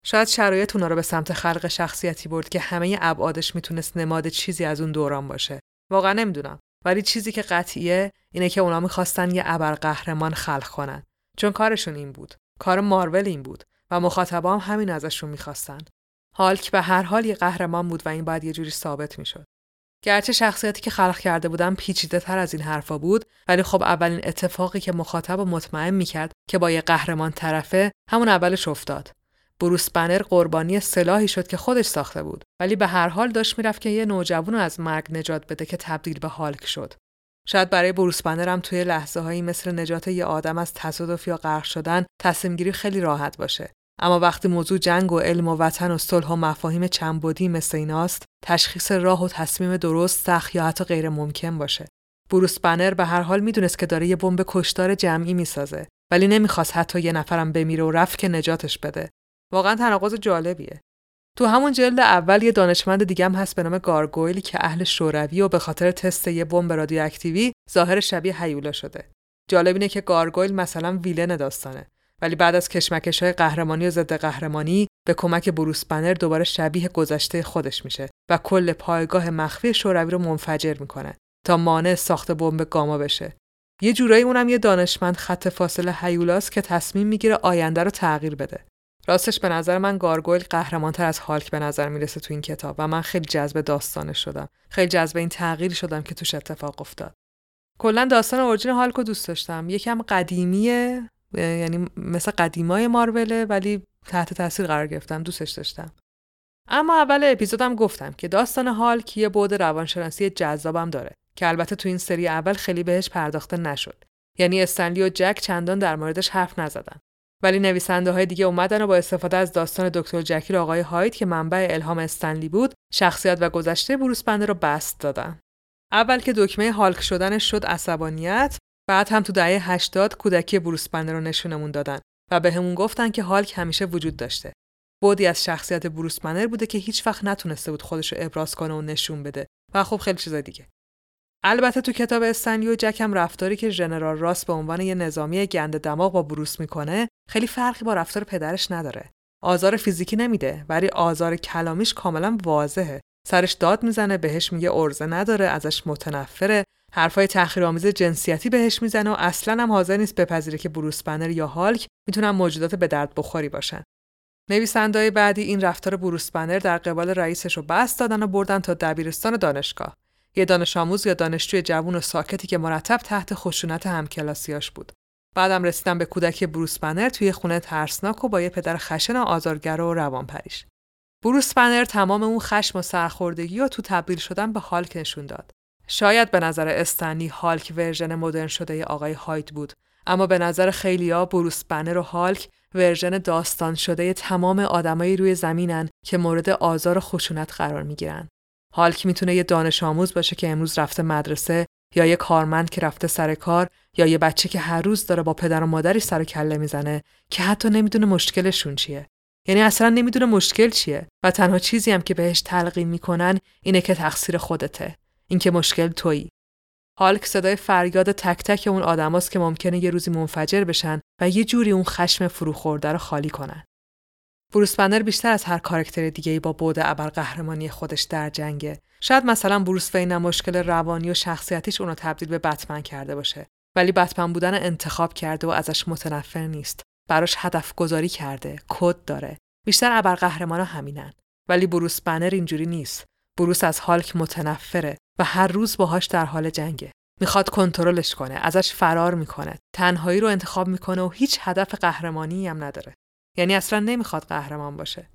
شاید شرایط اونا رو به سمت خلق شخصیتی برد که همه ابعادش میتونست نماد چیزی از اون دوران باشه. واقعا نمیدونم، ولی چیزی که قطعیه اینه که اونا میخواستن یه ابرقهرمان خلق کنن، چون کارشون این بود، کار مارول این بود و مخاطبا هم همین ازشون میخواستن. هالک به هر حال یه قهرمان بود و این باید یه جوری ثابت میشد. گرچه شخصیتی که خلق کرده بودن پیچیده‌تر از این حرفا بود، ولی خب اولین اتفاقی که مخاطب مطمئن میکرد که با یه قهرمان طرفه همون اولش افتاد. بروس بنر قربانی سلاحی شد که خودش ساخته بود، ولی به هر حال داشت میرفت که یه نوجوان رو از مرگ نجات بده که تبدیل به هالک شد. شاید برای بروس بنر هم توی لحظه‌هایی مثل نجات یه آدم از تصادف یا غرق شدن تصمیم‌گیری خیلی راحت باشه. اما وقتی موضوع جنگ و علم و وطن و صلح و مفاهیم چندبعدی مثل ایناست، تشخیص راه و تصمیم درست سخت یا حتی غیر ممکن باشه. بروس بنر به هر حال میدونست که داره یه بمب کشتار جمعی میسازه، ولی نمیخواست حتی یه نفرم بمیره و رفت که نجاتش بده. واقعا تناقض جالبیه. تو همون جلد اول یه دانشمند دیگه هم هست به نام گارگویل که اهل شوروی و به خاطر تست یه بمب رادیواکتیوی ظاهر شبیه هیولا شده. جالب اینه که گارگویل مثلا ویلن داستانه، ولی بعد از کشمکش‌های قهرمانی و ضد قهرمانی به کمک بروس بنر دوباره شبیه گذشته خودش میشه و کل پایگاه مخفی شوروی رو منفجر میکنه تا مانع ساخت بمب گاما بشه. یه جورایی اونم یه دانشمند خط فاصله هیولاست که تصمیم میگیره آینده رو تغییر بده. راستش به نظر من گارگویل قهرمان‌تر از هالک به نظر میرسه تو این کتاب و من خیلی جذب داستانش شدم. خیلی جذب این تغییر شدم که توش اتفاق افتاد. کلاً داستان اورجین هالک رو دوست داشتم. یکم قدیمیه، یعنی مثل قدیمای ماروله، ولی تحت تاثیر قرار گرفتم، دوستش داشتم. اما اول اپیزودم گفتم که داستان هالک یه بعد روانشناسی جذابم داره که البته تو این سری اول خیلی بهش پرداخته نشد. یعنی استن لی و جک چندان در موردش حرف نزدن، ولی نویسنده های دیگه اومدن و با استفاده از داستان دکتر جکیل و آقای هاید که منبع الهام استن لی بود، شخصیت و گذشته بروس بنر رو بسط دادن. اول که دکمه هالک شدنش شد عصبانیت، بعد هم تو دهه هشتاد کودکی بروس بنر رو نشونمون دادن و به همون گفتن که هالک همیشه وجود داشته. بعدی از شخصیت بروس بنر بوده که هیچ وقت نتونسته بود خودش رو ابراز کنه و نشون بده و خب خیلی چیزا دیگه. البته تو کتاب استن لی و جک هم رفتاری که ژنرال راس به عنوان یه نظامی گنده دماغ با بروس میکنه خیلی فرقی با رفتار پدرش نداره. آزار فیزیکی نمیده، ولی آزار کلامیش کاملا واضحه. سرش داد میزنه، بهش میگه ارزه نداره، ازش متنفره، حرفای تحقیرآمیز جنسیتی بهش میزنه و اصلاً هم حاضر نیست بپذیره که بروس بنر یا هالک میتونن موجودات به درد بخوری باشن. نویسنده‌های بعدی این رفتار بروس بنر در قبال رئیسش رو بس دادن و بردن تا دبیرستان دانشگاه. یه دانش آموز یا دانشجوی جوون و ساکتی که مرتب تحت خشونت همکلاسیاش بود. بعدم رسیدن به کودکی بروس بنر توی خونه ترسناک و با یه پدر خشن و آزارگرا و روانپریش. بروس بنر تمام اون خشم و سرخوردگی رو تو تبدیل شدن به هالک نشون داد. شاید به نظر استن لی هالک ورژن مدرن شده ی آقای هاید بود، اما به نظر خیلیا بروس بنر و هالک ورژن داستان شده ی تمام آدمای روی زمینن که مورد آزار و خشونت قرار میگیرن. هالک میتونه یه دانش آموز باشه که امروز رفته مدرسه، یا یه کارمند که رفته سر کار، یا یه بچه که هر روز داره با پدر و مادری سر و کله میزنه که حتی نمیدونه مشکلشون چیه. یعنی اصلا نمیدونه مشکل چیه و تنها چیزی هم که بهش تلقین میکنن اینه که تقصیر خودته. این که مشکل تویی. هالک صدای فریاد تک تک اون آدماست که ممکنه یه روزی منفجر بشن و یه جوری اون خشم فروخورده رو خالی کنن. بروس بنر بیشتر از هر کاراکتر دیگه‌ای با بعد ابرقهرمانی خودش در جنگه. شاید مثلا بروس وین مشکل روانی و شخصیتیش اونو تبدیل به بتمن کرده باشه، ولی بتمن بودن انتخاب کرده و ازش متنفر نیست. براش هدف گذاری کرده، کد داره. بیشتر ابرقهرمانا همینن، ولی بروس بنر اینجوری نیست. بروس از هالک متنفره و هر روز باهاش در حال جنگه. میخواد کنترلش کنه، ازش فرار میکنه، تنهایی رو انتخاب میکنه و هیچ هدف قهرمانی هم نداره. یعنی اصلا نمیخواد قهرمان باشه.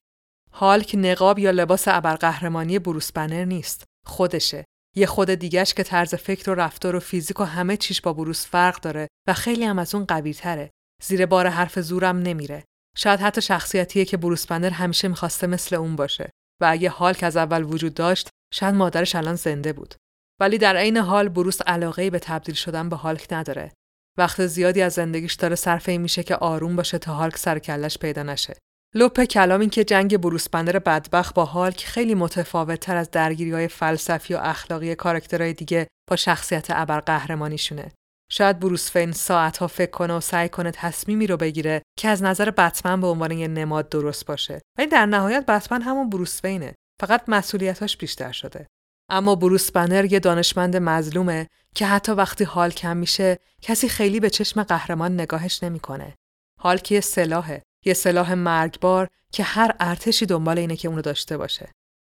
هالک نقاب یا لباس ابرقهرمانی بروس بنر نیست، خودشه. یه خود دیگه‌اش که طرز فکر و رفتار و فیزیک و همه چیش با بروس فرق داره و خیلی هم از اون قوی‌تره. زیر بار حرف زورم نمیره. شاید حتی شخصیتیه که بروس بنر همیشه میخواسته مثل اون باشه. و اگه هالک از اول وجود داشت، شاید مادرش الان زنده بود. ولی در عین حال بروس علاقه‌ای به تبدیل شدن به هالک نداره. وقت زیادی از زندگیش داره صرف این میشه که آروم باشه تا هالک سر کله‌اش پیدا نشه. لپ کلام این که جنگ بروس بنر بدبخت با هالک خیلی متفاوت‌تر از درگیری‌های فلسفی و اخلاقی کاراکترهای دیگه با شخصیت ابرقهرمانیشونه. شاید بروس فین ساعت‌ها فکر کنه و سعی کنه تصمیمی رو بگیره که از نظر بتمن به عنوان یه نماد درست باشه، ولی در نهایت بتمن همون بروس فینه، فقط مسئولیتاش بیشتر شده. اما بروس بنر یه دانشمند مظلومه که حتی وقتی حال کم میشه کسی خیلی به چشم قهرمان نگاهش نمیکنه. حال که یه سلاحه، یه سلاح مرگبار که هر ارتشی دنبال اینه که اونو داشته باشه.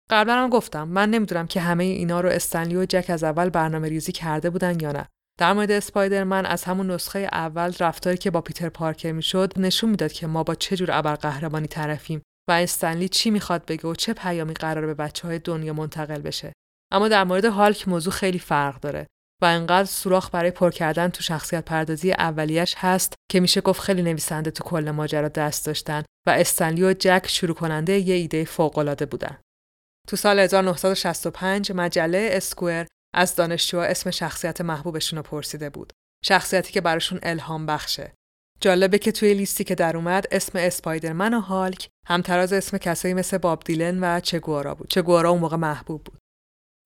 قبلا هم گفتم من نمیدونم که همه اینا رو استن لی و جک از اول برنامه‌ریزی کرده بودن یا نه. در مورد اسپایدرمن از همون نسخه اول رفتاری که با پیتر پارکر میشد نشون میداد که ما با چه جور ابرقهرمانی طرفیم و استن لی چی میخواد بگه و چه پیامی قراره به بچهای دنیا منتقل بشه. اما در مورد هالک موضوع خیلی فرق داره و انقدر سوراخ برای پر کردن تو شخصیت پردازی اولیش هست که میشه گفت خیلی نویسنده تو کل ماجرا دست داشتن و استن لی و جک شروع کننده یه ایده فوق‌العاده بودن. تو سال هزار و نهصد و شصت و پنج مجله اسکوئر از دانشجوها اسم شخصیت محبوبشون رو پرسیده بود. شخصیتی که براشون الهام بخشه. جالبه که توی لیستی که در اومد اسم اسپایدرمن و هالک همتراز اسم کسایی مثل باب دیلن و چگوارا بود. چگوارا اون موقع محبوب بود.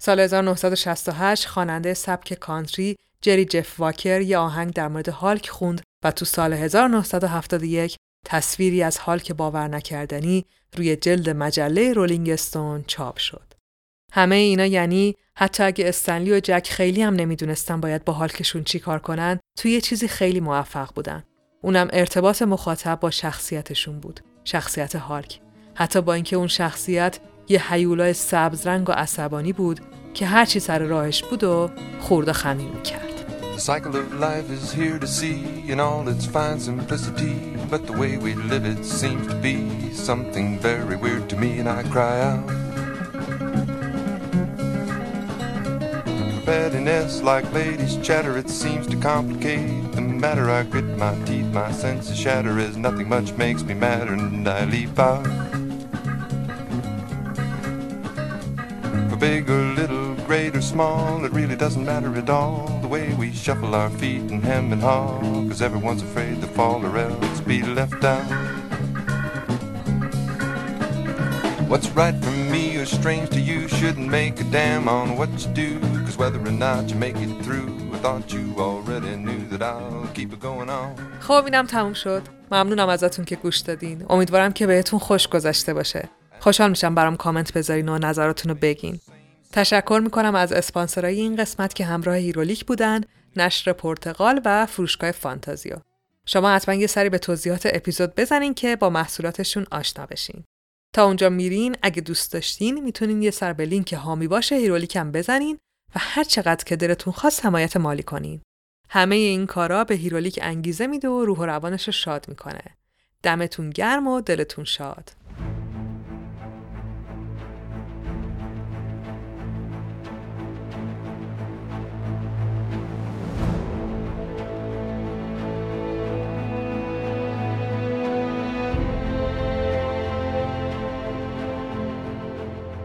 سال هزار و نهصد و شصت و هشت خواننده سبک کانتری جری جف واکر یه آهنگ در مورد هالک خوند و تو سال هزار و نهصد و هفتاد و یک تصویری از هالک باور نکردنی روی جلد مجله رولینگ استون چاپ شد. همه اینا یعنی حتی اگه استن لی و جک خیلی هم نمیدونستن باید با هالکشون چی کار کنن، توی یه چیزی خیلی موفق بودن. اونم ارتباط مخاطب با شخصیتشون بود، شخصیت هالک. حتی با اینکه اون شخصیت یه هیولای سبز رنگ و عصبانی بود که هر چی سر راهش بود و خورد و خمیر می‌کرد. The cycle of life is here to see in all its fine simplicity, but the way we live it seems to be something very weird to me and I cry out. Pettiness like ladies chatter, it seems to complicate the matter. I grit my teeth, my senses shatter as nothing much makes me madder and I leap out. Big or little, great or small, it really doesn't matter at all. The way we shuffle our feet and hem and haw, cause everyone's afraid to fall or else be left out. What's right for me or strange to you shouldn't make a damn on what you do, cause whether or not you make it through, I thought you already knew that I'll keep it going on. خب اینم تموم شد. ممنونم ازتون که گوش دادین. امیدوارم که بهتون خوش گذشته باشه. خوشحال میشم برام کامنت بذارین و نظراتونو بگین. تشکر میکنم از اسپانسرای این قسمت که همراه هیرولیک بودن، نشر پرتغال و فروشگاه فانتازیا. شما حتما یه سری به توضیحات اپیزود بزنین که با محصولاتشون آشنا بشین. تا اونجا میرین اگه دوست داشتین میتونین یه سر به لینک حامی باشه هیرولیک هم بزنین و هر چقدر که دلتون خواست حمایت مالی کنین. همه این کارا به هیرولیک انگیزه میده و روح و روانش رو شاد میکنه. دمتون گرم و دلتون شاد.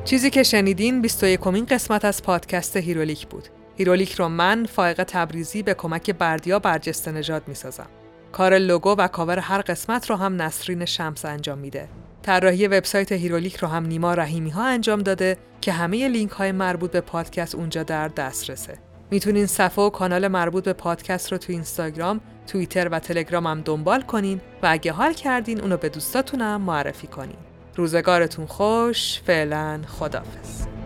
چیزی که شنیدین بیست و یکمین قسمت از پادکست هیرولیک بود. هیرولیک رو من فائقه تبریزی به کمک بردیا برجسته نژاد میسازم. کار لوگو و کاور هر قسمت رو هم نسرین شمس انجام میده. طراحی وبسایت هیرولیک رو هم نیما رحیمی ها انجام داده که همه لینک های مربوط به پادکست اونجا در دسترسه. میتونین صفحه و کانال مربوط به پادکست رو تو اینستاگرام، توییتر و تلگرام هم دنبال کنین و اگه حال کردین اونو به دوستاتون هم معرفی کنین. روزگارتون خوش، فعلا خداحافظ.